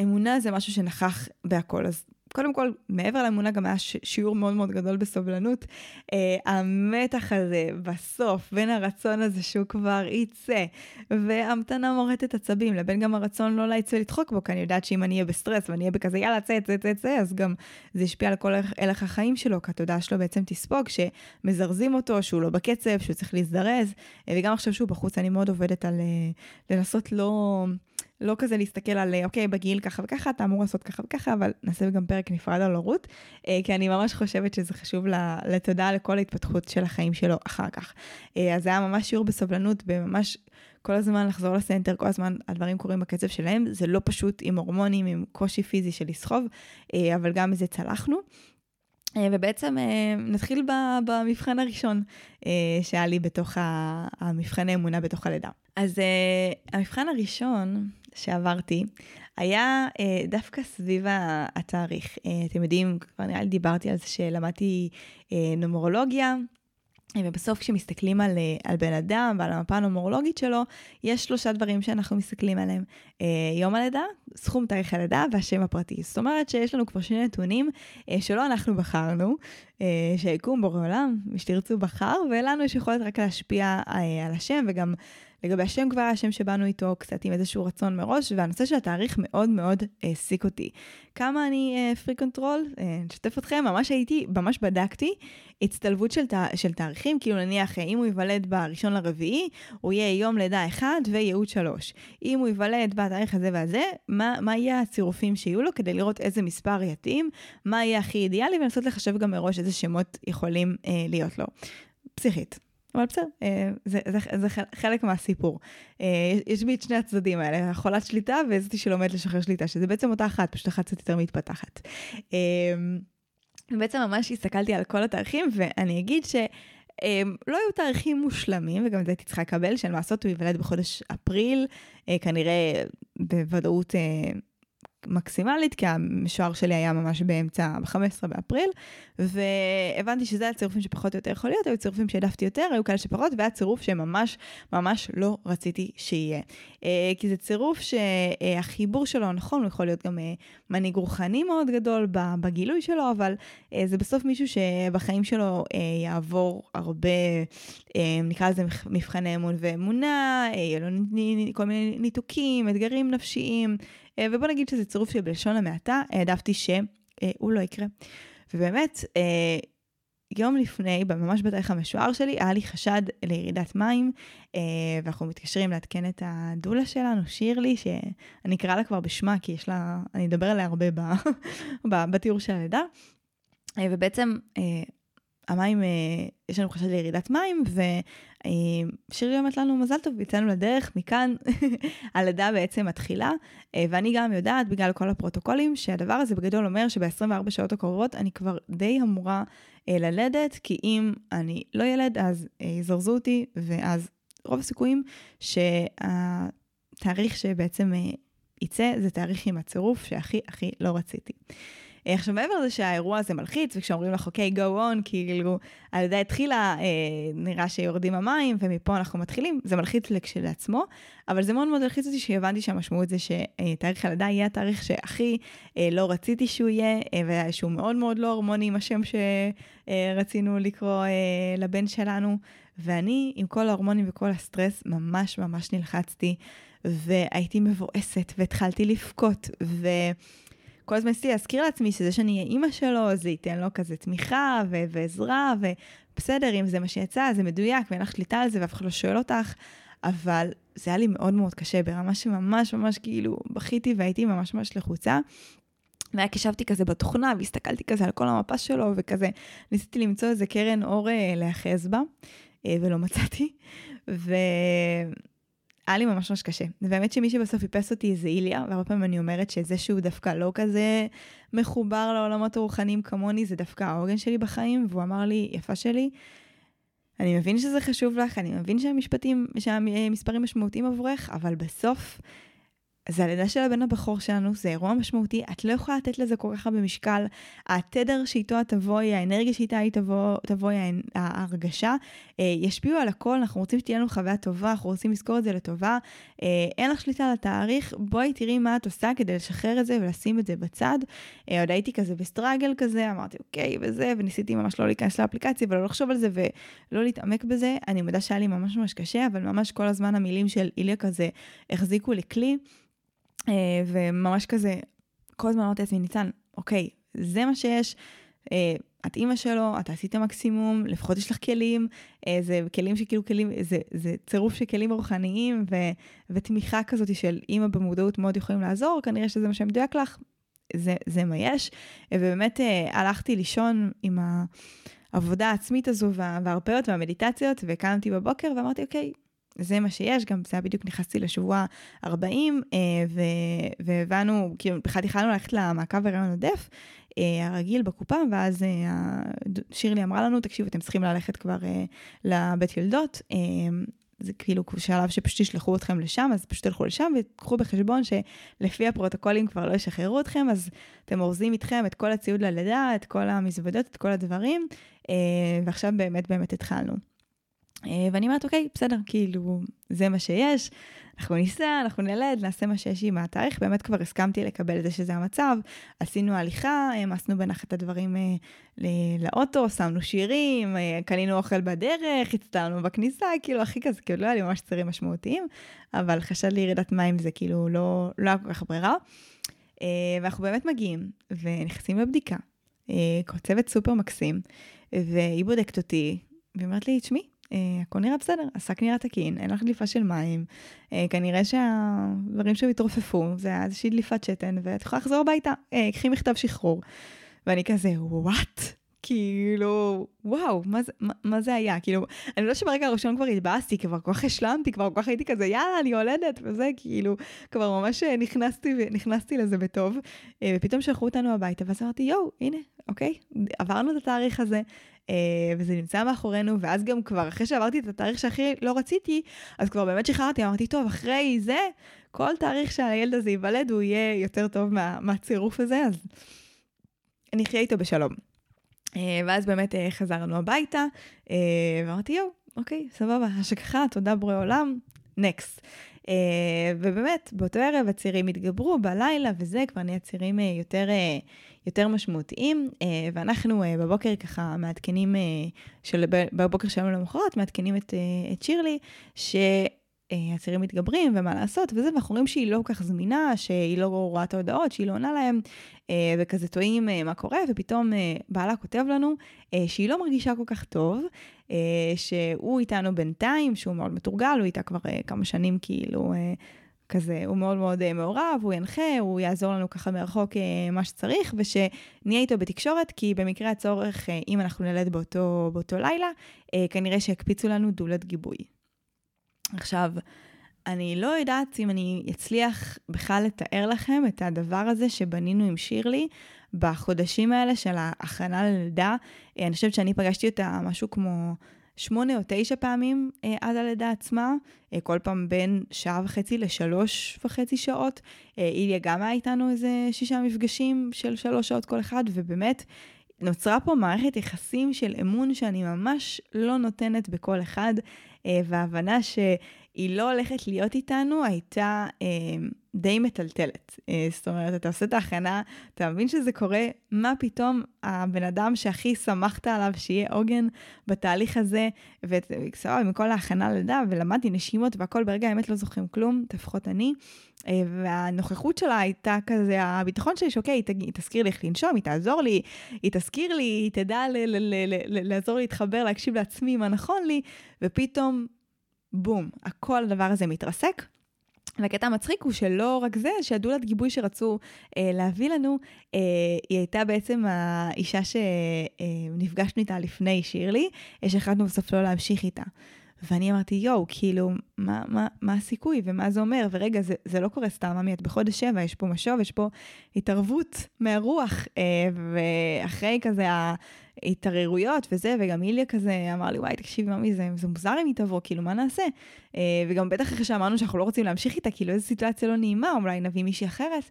אמונה זה משהו שנכח בהכל, אז קודם כל, מעבר לאמונה גם היה שיעור מאוד מאוד גדול בסובלנות, המתח הזה בסוף, בין הרצון הזה שהוא כבר יצא, והמתנה מורטת עצבים, לבין גם הרצון לא להיצא לדחוק בו, כי אני יודעת שאם אני אהיה בסטרס, ואני אהיה בכזה, יאללה, צא, צא, צא, צא, אז גם זה ישפיע על כל הלך החיים שלו, כי התודעה שלו בעצם תספוג, שמזרזים אותו, שהוא לא בקצב, שהוא צריך להזדרז, וגם עכשיו שהוא בחוץ, אני מאוד עובדת על לנסות לא... לא כזה להסתכל על, אוקיי, בגיל ככה וככה, אתה אמור לעשות ככה וככה, אבל נעשה גם פרק נפרד על הורות, כי אני ממש חושבת שזה חשוב לתודעה לכל ההתפתחות של החיים שלו אחר כך. אז זה היה ממש שיעור בסובלנות, וממש כל הזמן לחזור לסנטר, כל הזמן הדברים קורים בקצב שלהם, זה לא פשוט עם הורמונים, עם קושי פיזי של לסחוב, אבל גם מזה צלחנו. ובעצם נתחיל במבחן הראשון שהיה לי בתוך המבחן האמונה בתוך הלידה. אז המבחן הראשון שעברתי היה דווקא סביב התאריך. אתם יודעים, כבר נראה לי דיברתי על זה שלמדתי נומרולוגיה, ובסוף כשמסתכלים על, על בן אדם ועל המפה הנומרולוגית שלו, יש שלושה דברים שאנחנו מסתכלים עליהם. יום הלידה, סכום תאריך הלידה והשם הפרטי. זאת אומרת שיש לנו כבר שני נתונים שלא אנחנו בחרנו, שהיקום בורא עולם, משתרצו בחר, ולנו יש יכולת רק להשפיע על השם, וגם לגבי השם כבר, השם שבאנו איתו קצת עם איזשהו רצון מראש, והנושא של התאריך מאוד מאוד העסיק אותי. כמה אני פרי קונטרול, נשתף אתכם, ממש הייתי, ממש בדקתי, הצטלבות של, של תאריכים, כאילו נניח, אם הוא ייוולד בראשון לרביעי, הוא יהיה יום לידה אחד וייעוד שלוש. אם הוא ייוולד בתאריך הזה והזה, מה, מה יהיה הצירופים שיהיו לו, כדי לראות איזה מספר יתאים, מה יהיה הכי אידיאלי, ולנסות לחשב גם מראש איזה שמות יכולים אה, להיות לו. פסיכית. אבל בסדר, זה, זה, זה חלק מהסיפור. יש בי את שני הצדדים האלה, החולת שליטה וזאתי שלומד לשחרר שליטה, שזה בעצם אותה אחת, פשוט אחת קצת יותר מתפתחת. בעצם ממש הסתכלתי על כל התאריכים, ואני אגיד ש... לא היו תאריכים מושלמים, וגם את זה תצחה קבל, של מעשות הוא יוולד בחודש אפריל, כנראה בוודאות מקסימלית, כי המשוער שלי היה ממש באמצע, ב-חמישה עשר באפריל, והבנתי שזה היה צירופים שפחות או יותר יכול להיות, היו צירופים שעדפתי יותר, היו כאלה שפחות, והיה צירוף שממש ממש לא רציתי שיהיה. כי זה צירוף שהחיבור שלו נכון, הוא יכול להיות גם מנהיג רוחני מאוד גדול בגילוי שלו, אבל זה בסוף מישהו שבחיים שלו יעבור הרבה, נקרא לזה מבחני אמון ואמונה, כל מיני ניתוקים, אתגרים נפשיים, ובוא נגיד שזה צירוף שבלשון המעטה, העדפתי שהוא לא יקרה. ובאמת, יום לפני, ממש בתאריך המשוער שלי, היה לי חשד לירידת מים, ואנחנו מתקשרים להתקן את הדולה שלנו, שירלי, שאני אקרא לה כבר בשמה, כי יש לה, אני אדבר עליה הרבה בתיאור של הלידה, ובעצם המים, יש לנו חשד לירידת מים, ושירי אומרת לנו, מזל טוב, יצאנו לדרך, מכאן הלידה בעצם מתחילה, ואני גם יודעת, בגלל כל הפרוטוקולים, שהדבר הזה בגדול אומר שב-עשרים וארבע שעות הקרובות, אני כבר די אמורה ללדת, כי אם אני לא ילד, אז יזרזו אותי, ואז רוב הסיכויים שהתאריך שבעצם יצא, זה תאריך עם הצירוף, שהכי הכי לא רציתי. עכשיו, מעבר לזה שהאירוע הזה מלחיץ, וכשאומרים לך, אוקיי, go on, כאילו, על ידי התחילה, נראה שיורדים המים, ומפה אנחנו מתחילים, זה מלחיץ לכשלעצמו, אבל זה מאוד מאוד מלחיץ אותי, שהבנתי שהמשמעות זה שתאריך הלידה יהיה התאריך שהכי לא רציתי שהוא יהיה, ושהוא מאוד מאוד לא הרמוני עם השם שרצינו לקרוא לבן שלנו, ואני עם כל ההורמונים וכל הסטרס ממש ממש נלחצתי, והייתי מבואסת, והתחלתי לפקות, ו... כל הזמן עשיתי להזכיר לעצמי שזה שאני אהיה אימא שלו, זה ייתן לו כזה תמיכה ו- ועזרה, ובסדר, אם זה מה שיצא, זה מדויק, ואין לך שליטה על זה, ואף אחד לא שואל אותך, אבל זה היה לי מאוד מאוד קשה, ברמה שממש ממש כאילו בכיתי, והייתי ממש ממש לחוצה, והקשבתי כזה בתוכנה, והסתכלתי כזה על כל המפה שלו, וכזה ניסיתי למצוא איזה קרן אור להיאחז בה, ולא מצאתי, ו... היה לי ממש ממש קשה, ובאמת שמי שבסוף ייפס אותי זה איליה, והרבה פעמים אני אומרת שזה שהוא דווקא לא כזה מחובר לעולמות הרוחניים כמוני, זה דווקא העוגן שלי בחיים, והוא אמר לי, יפה שלי, אני מבין שזה חשוב לך, אני מבין שהמשפטים, שהמספרים משמעותיים עבורך, אבל בסוף, זה הלידה של הבן הבכור שלנו, זה אירוע משמעותי, את לא יכולה לתת לזה כל כך במשקל, התדר שאיתו תבואי, האנרגיה שאיתה תבואי, ההרגשה, ישפיעו על הכל, אנחנו רוצים שתהיה לנו חוויה טובה, אנחנו רוצים לזכור את זה לטובה, אין לך שליטה על התאריך, בואי תראי מה את עושה כדי לשחרר את זה ולשים את זה בצד, עוד הייתי כזה בסטרגל כזה, אמרתי אוקיי וזה, וניסיתי ממש לא להיכנס לאפליקציה, ולא לחשוב על זה ולא להתעמק בזה, אני מודה שהיה לי ממש ממש קשה, אבל ממש כל הזמן המילים של איליה כזה החזיקו לי כלי, וממש כזה, כל הזמן אמרתי לעצמי, ניצן, אוקיי, זה מה שיש, את אימא שלו, את עשית מקסימום, לפחות יש לך כלים, זה כלים שכאילו כלים, זה, זה צירוף של כלים רוחניים, ו, ותמיכה כזאת של אימא במודעות מאוד יכולים לעזור, כנראה שזה מה שמדויק לך, זה, זה מה יש, ובאמת הלכתי לישון עם העבודה העצמית הזו, וההרפאיות והמדיטציות, וקמתי בבוקר ואמרתי, אוקיי, זה מה שיש, גם זה בדיוק נכנסתי לשבוע ארבעים, והבנו, כאילו, בכלל התחלנו ללכת למעקב הריון עודף, הרגיל בקופה, ואז שירלי אמרה לנו, תקשיב, אתם צריכים ללכת כבר לבית יולדות, זה כאילו שלב שפשוט ישלחו אתכם לשם, אז פשוט תלכו לשם, ותקחו בחשבון שלפי הפרוטוקולים כבר לא ישחררו אתכם, אז אתם אורזים איתכם את כל הציוד ללידה, את כל המזוודות, את כל הדברים, ועכשיו באמת באמת התחלנו. ואני אומרת, אוקיי, בסדר, כאילו, זה מה שיש, אנחנו ניסע, אנחנו נלד, נעשה מה שיש עם התאריך, באמת כבר הסכמתי לקבל את זה שזה המצב, עשינו הליכה, מסנו בנחת את הדברים לאוטו, שמנו שירים, קנינו אוכל בדרך, הצטענו בכניסה, כאילו, הכי כזה, כאילו, לא היה לי ממש צערים משמעותיים, אבל חשד לירידת מים זה כאילו לא, לא היה כל כך ברירה, ואנחנו באמת מגיעים, ונכנסים לבדיקה, צוות סופר מקסים, והיא בודקת אותי, ואומרת לי, תשמעי, הכל נראה בסדר, השק נראה תקין, אין לך דליפה של מים, כנראה שהדברים שמתרופפו, זה היה איזושהי דליפת שתן, ואת יכולה לחזור הביתה, קחי מכתב שחרור, ואני כזה, וואט, כאילו, וואו, מה זה, מה, מה זה היה, כאילו, אני לא שברגע הראשון כבר התבאסתי, כבר כל כך השלמתי, כבר כל כך הייתי כזה, יאללה, אני הולדת, וזה כאילו, כבר ממש נכנסתי, נכנסתי לזה בטוב, ופתאום שלחו אותנו הביתה, ואז אמרתי, יואו, הנה, אוקיי, עברנו את התאריך הזה, וזה נמצא מאחורינו, ואז גם כבר אחרי שעברתי את התאריך שהכי לא רציתי, אז כבר באמת שחררתי, אמרתי, טוב, אחרי זה, כל תאריך שהילד הזה ייוולד, הוא יהיה יותר טוב מה, מהצירוף הזה, אז נחיה איתו בשלום. ואז באמת חזרנו הביתה, ואמרתי, יו, אוקיי, סבבה, השכחה, תודה בורא עולם, נקסט. ובאמת, באותו ערב הצירים התגברו בלילה, וזה כבר נהיה צירים יותר, יותר משמעותיים, ואנחנו בבוקר ככה מעדכנים, של, בבוקר שלנו למחרת, מעדכנים את, את שירלי, ש... הצירים מתגברים ומה לעשות, וזה, ואנחנו רואים שהיא לא כך זמינה, שהיא לא רואה את ההודעות, שהיא לא עונה להם, וכזה טועים מה קורה, ופתאום בעלה כותב לנו שהיא לא מרגישה כל כך טוב, שהוא איתנו בינתיים, שהוא מאוד מתורגל, הוא איתה כבר כמה שנים כאילו, כזה, הוא מאוד מאוד מעורב, הוא ינחה, הוא יעזור לנו ככה מרחוק מה שצריך, ושנהיה איתו בתקשורת, כי במקרה הצורך, אם אנחנו נלד באותו, באותו לילה, כנראה שהקפיצו לנו דולת גיבוי. עכשיו, אני לא יודעת אם אני אצליח בכלל לתאר לכם את הדבר הזה שבנינו עם שירלי בחודשים האלה של ההכנה ללידה. אני חושבת שאני פגשתי אותה משהו כמו שמונה או תשע פעמים אה, עד הלידה עצמה, אה, כל פעם בין שעה וחצי לשלוש וחצי שעות. אה, איליה גם היה איתנו איזה שישה מפגשים של שלוש שעות כל אחד, ובאמת נוצרה פה מערכת יחסים של אמון שאני ממש לא נותנת בכל אחד, אה, וההבנה שהיא לא הולכת להיות איתנו הייתה אה, די מטלטלת. אה, זאת אומרת, אתה עושה את ההכנה, אתה מבין שזה קורה, מה פתאום הבן אדם שהכי שמחת עליו שיהיה עוגן בתהליך הזה, וסבבה, מכל ההכנה לידה, ולמדתי נשימות והכל, ברגע האמת לא זוכרים כלום, לפחות אני, והנוכחות שלה הייתה כזה, הביטחון שלי שאוקיי, היא תזכיר לי איך לנשום, היא תעזור לי, היא תזכיר לי, היא תדע לעזור להתחבר, להקשיב לעצמי מה נכון לי, ופתאום, בום, הכל הדבר הזה מתרסק. והקטע המצחיק הוא שלא רק זה, שהדולת גיבוי שרצו אה, להביא לנו, אה, היא הייתה בעצם האישה שנפגשנו איתה לפני שירלי, שהחלטנו בסוף לא להמשיך איתה. ואני אמרתי, יואו, כאילו, מה, מה, מה הסיכוי ומה זה אומר? ורגע, זה, זה לא קורה סתם, אמי, את בחודש שבע, יש פה משוב, יש פה התערבות מהרוח, אה, ואחרי כזה ההתעררויות וזה, וגם איליה כזה אמר לי, וואי, תקשיבי, אמי, זה, זה מוזר אם היא תבוא, כאילו, מה נעשה? אה, וגם בטח אחרי שאמרנו שאנחנו לא רוצים להמשיך איתה, כאילו, איזו סיטואציה לא נעימה, אולי נביא מישהי אחרת,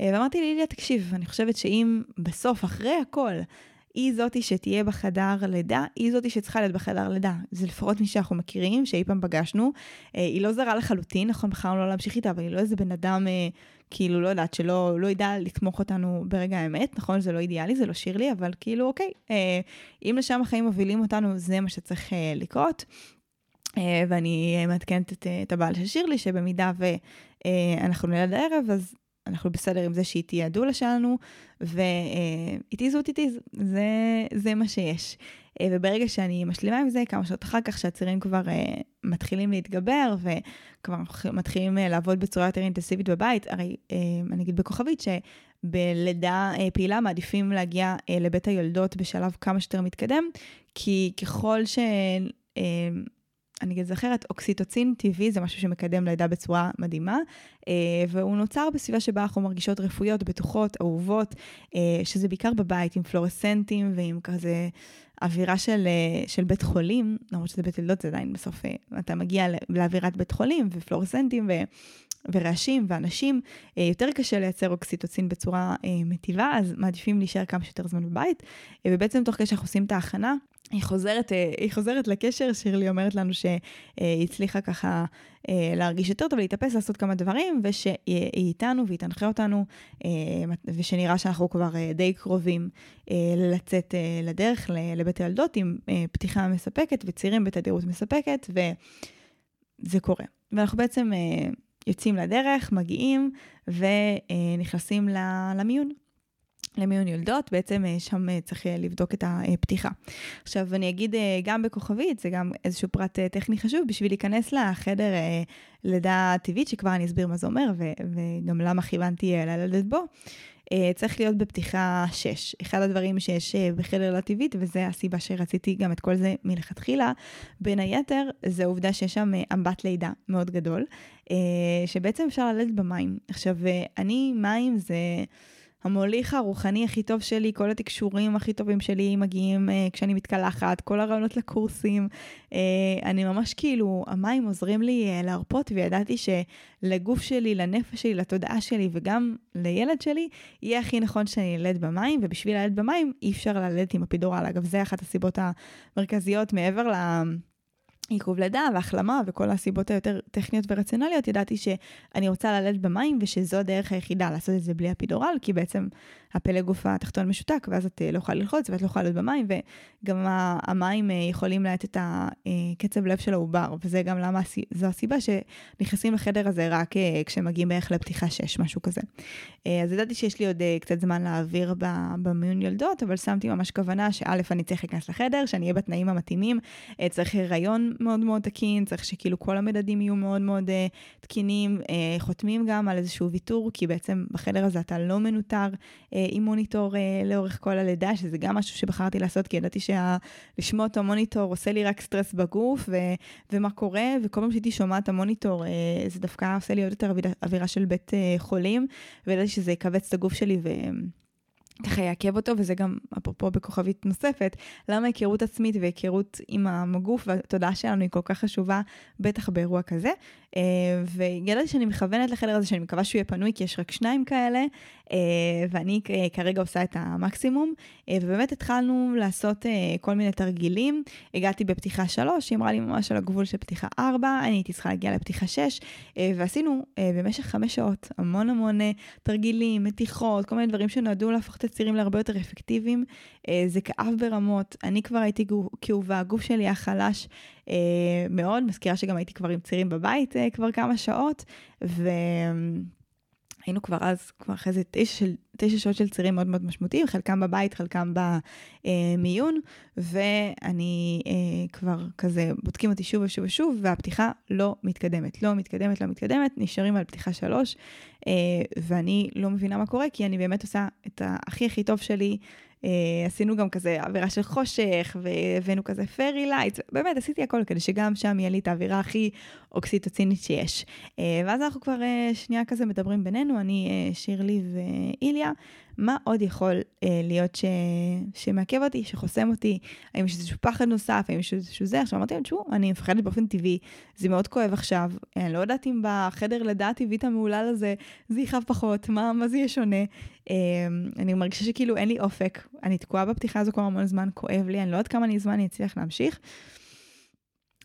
אה, ואמרתי לי, איליה, תקשיב, אני חושבת שאם בסוף, אחרי הכל, היא זאתי שתהיה בחדר לידה, היא זאתי שצריכה להיות בחדר לידה. זה לפחות מי שאנחנו מכירים, שאי פעם פגשנו, היא לא זרה לחלוטין, נכון, בחרנו לא להמשיך איתה, אבל היא לא איזה בן אדם, כאילו, לא יודעת, שלא לא ידע לתמוך אותנו ברגע האמת, נכון, זה לא אידיאלי, זה לא שירלי, אבל כאילו, אוקיי, אם לשם החיים מובילים אותנו, זה מה שצריך לקרות, ואני מתקנת את, את הבעל של שירלי, שבמידה ואנחנו נלד הערב, אז אנחנו בסדר עם זה שהיא תהיה הדולה שלנו, ואיטיזו אותיטיז, זה, זה מה שיש. וברגע שאני משלימה עם זה, כמה שעות אחר כך שהצירים כבר מתחילים להתגבר, וכבר מתחילים לעבוד בצורה יותר אינטנסיבית בבית, הרי אני אגיד בכוכבית שבלידה פעילה מעדיפים להגיע לבית היולדות בשלב כמה שיותר מתקדם, כי ככל ש... אני זכרת, אוקסיטוצין טבעי זה משהו שמקדם לידה בצורה מדהימה, והוא נוצר בסביבה שבה אנחנו מרגישות רפויות, בטוחות, אהובות, שזה בעיקר בבית עם פלורסנטים ועם כזה אווירה של, של בית חולים, למרות שזה בית ילדות, זה עדיין בסוף, אתה מגיע לאווירת בית חולים ופלורסנטים ו... ורעשים ואנשים, יותר קשה לייצר אוקסיטוצין בצורה מטיבה, אז מעדיפים להישאר כמה שיותר זמן בבית, ובעצם תוך כדי שאנחנו עושים את ההכנה, היא חוזרת, היא חוזרת לקשר, שירלי אומרת לנו שהיא הצליחה ככה להרגיש יותר טוב, להתאפס, לעשות כמה דברים, ושהיא איתנו והיא תנחה אותנו, ושנראה שאנחנו כבר די קרובים לצאת לדרך לבית הילדות, עם פתיחה מספקת וצירים בתדירות מספקת, וזה קורה. ואנחנו בעצם יוצאים לדרך, מגיעים ונכנסים למיון. למיון יולדות, בעצם שם צריך לבדוק את הפתיחה. עכשיו אני אגיד גם בכוכבית, זה גם איזשהו פרט טכני חשוב, בשביל להיכנס לחדר לידה טבעית, שכבר אני אסביר מה זה אומר, וגם למה כיוונתי ללדת בו, צריך להיות בפתיחה שש. אחד הדברים שיש בחדר לידה טבעית, וזה הסיבה שרציתי גם את כל זה מלכתחילה, בין היתר, זה העובדה שיש שם אמבט לידה מאוד גדול, שבעצם אפשר ללדת במים. עכשיו, אני, מים זה... המוליך הרוחני הכי טוב שלי, כל התקשורים הכי טובים שלי מגיעים אה, כשאני מתקלחת, כל הרעיונות לקורסים, אה, אני ממש כאילו, המים עוזרים לי אה, להרפות, וידעתי שלגוף שלי, לנפש שלי, לתודעה שלי, וגם לילד שלי, יהיה הכי נכון שאני ילד במים, ובשביל לילד במים אי אפשר ללד עם אפידורל, אגב זה אחת הסיבות המרכזיות מעבר ל... עיכוב לידה והחלמה וכל הסיבות היותר טכניות ורציונליות, ידעתי שאני רוצה ללדת במים ושזו הדרך היחידה לעשות את זה בלי אפידורל, כי בעצם הפלא גוף התחתון משותק ואז את לא יכולה ללחוץ ואת לא יכולה להיות במים, וגם המים יכולים להאט את הקצב לב של העובר, וזה גם למה זו הסיבה שנכנסים לחדר הזה רק כשמגיעים בערך לפתיחה שש, משהו כזה. אז ידעתי שיש לי עוד קצת זמן להעביר במיון יולדות, אבל שמתי ממש כוונה שא' אני צריך להיכנס לחדר, שאני אהיה בתנאים המתאימים, צריך הריון מאוד מאוד תקין, צריך שכאילו כל המדדים יהיו מאוד מאוד uh, תקינים, uh, חותמים גם על איזשהו ויתור, כי בעצם בחדר הזה אתה לא מנותר uh, עם מוניטור uh, לאורך כל הלידה, שזה גם משהו שבחרתי לעשות, כי ידעתי שלשמוע את המוניטור עושה לי רק סטרס בגוף, ו- ומה קורה, וכל פעם שהייתי שומעת את המוניטור, uh, זה דווקא עושה לי עוד יותר אווירה של בית uh, חולים, וידעתי שזה יקבץ את הגוף שלי ו... ככה יעכב אותו, וזה גם, אפרופו בכוכבית נוספת, למה היכרות עצמית והיכרות עם הגוף והתודעה שלנו היא כל כך חשובה, בטח באירוע כזה, וידעתי שאני מכוונת לחדר הזה, שאני מקווה שהוא יהיה פנוי, כי יש רק שניים כאלה, ואני כרגע עושה את המקסימום, ובאמת התחלנו לעשות כל מיני תרגילים, הגעתי בפתיחה שלוש, היא אמרה לי ממש על הגבול של פתיחה ארבע, אני הייתי צריכה להגיע לפתיחה שש, ועשינו במשך חמש שעות, המון המון תרגילים, מתיחות, כל מיני דברים שנועדו להפוך את הצירים להרבה יותר אפקטיביים, זה כאב ברמות, אני כבר הייתי כאובה, הגוף שלי היה חלש מאוד, מזכירה שגם הייתי כבר עם צירים בבית כבר כמה שעות, והיינו כבר אז, כבר אחרי זה תשע שעות של צירים מאוד מאוד משמעותיים, חלקם בבית, חלקם במיון, ואני כבר כזה, בודקים אותי שוב ושוב ושוב, והפתיחה לא מתקדמת, לא מתקדמת, לא מתקדמת, נשארים על פתיחה שלוש, ואני לא מבינה מה קורה, כי אני באמת עושה את הכי הכי טוב שלי, עשינו גם כזה אווירה של חושך, והבאנו כזה פרי לייט, באמת עשיתי הכל כדי שגם שם יהיה לי את האווירה הכי אוקסיטוצינית שיש. ואז אנחנו כבר שנייה כזה מדברים בינינו, אני שירלי ואיליה, מה עוד יכול להיות שמעכב אותי, שחוסם אותי, האם יש איזשהו פחד נוסף, האם יש איזשהו זה, עכשיו אמרתי, תשמעו, אני מפחדת באופן טבעי, זה מאוד כואב עכשיו, אני לא יודעת אם בחדר לידה הטבעית המעולל הזה, זה יחב פחות, מה, מה זה יהיה שונה, אני מרגישה שכאילו אין לי אופק, אני תקועה בפתיחה הזו כבר המון זמן, כואב לי, אני לא יודעת כמה אני זמן, אני אצליח להמשיך,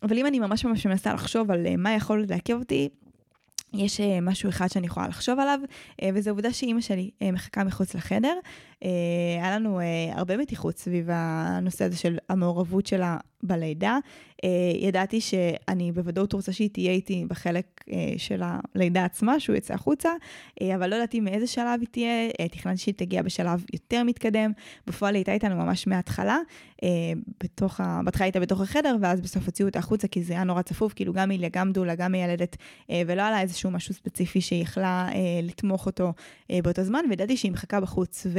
אבל אם אני ממש ממש מנסה לחשוב על מה יכול לעכב אותי, יש משהו אחד שאני יכולה לחשוב עליו, וזו עובדה שאימא שלי מחכה מחוץ לחדר. היה לנו הרבה מתיחות סביב הנושא הזה של המעורבות שלה בלידה. ידעתי שאני בוודאות רוצה שהיא תהיה איתי בחלק של הלידה עצמה, שהוא יצא החוצה, אבל לא ידעתי מאיזה שלב היא תהיה, תכננתי שהיא תגיע בשלב יותר מתקדם, בפועל הייתה איתנו ממש מההתחלה, בהתחלה הייתה בתוך החדר, ואז בסוף הוציאו אותה החוצה, כי זה היה נורא צפוף, כאילו גם איליה, גם דולה, גם מילדת, ולא עלה איזשהו משהו ספציפי שהיא יכלה לתמוך אותו באותו זמן, וידעתי שהיא מחכה בחוץ, ו...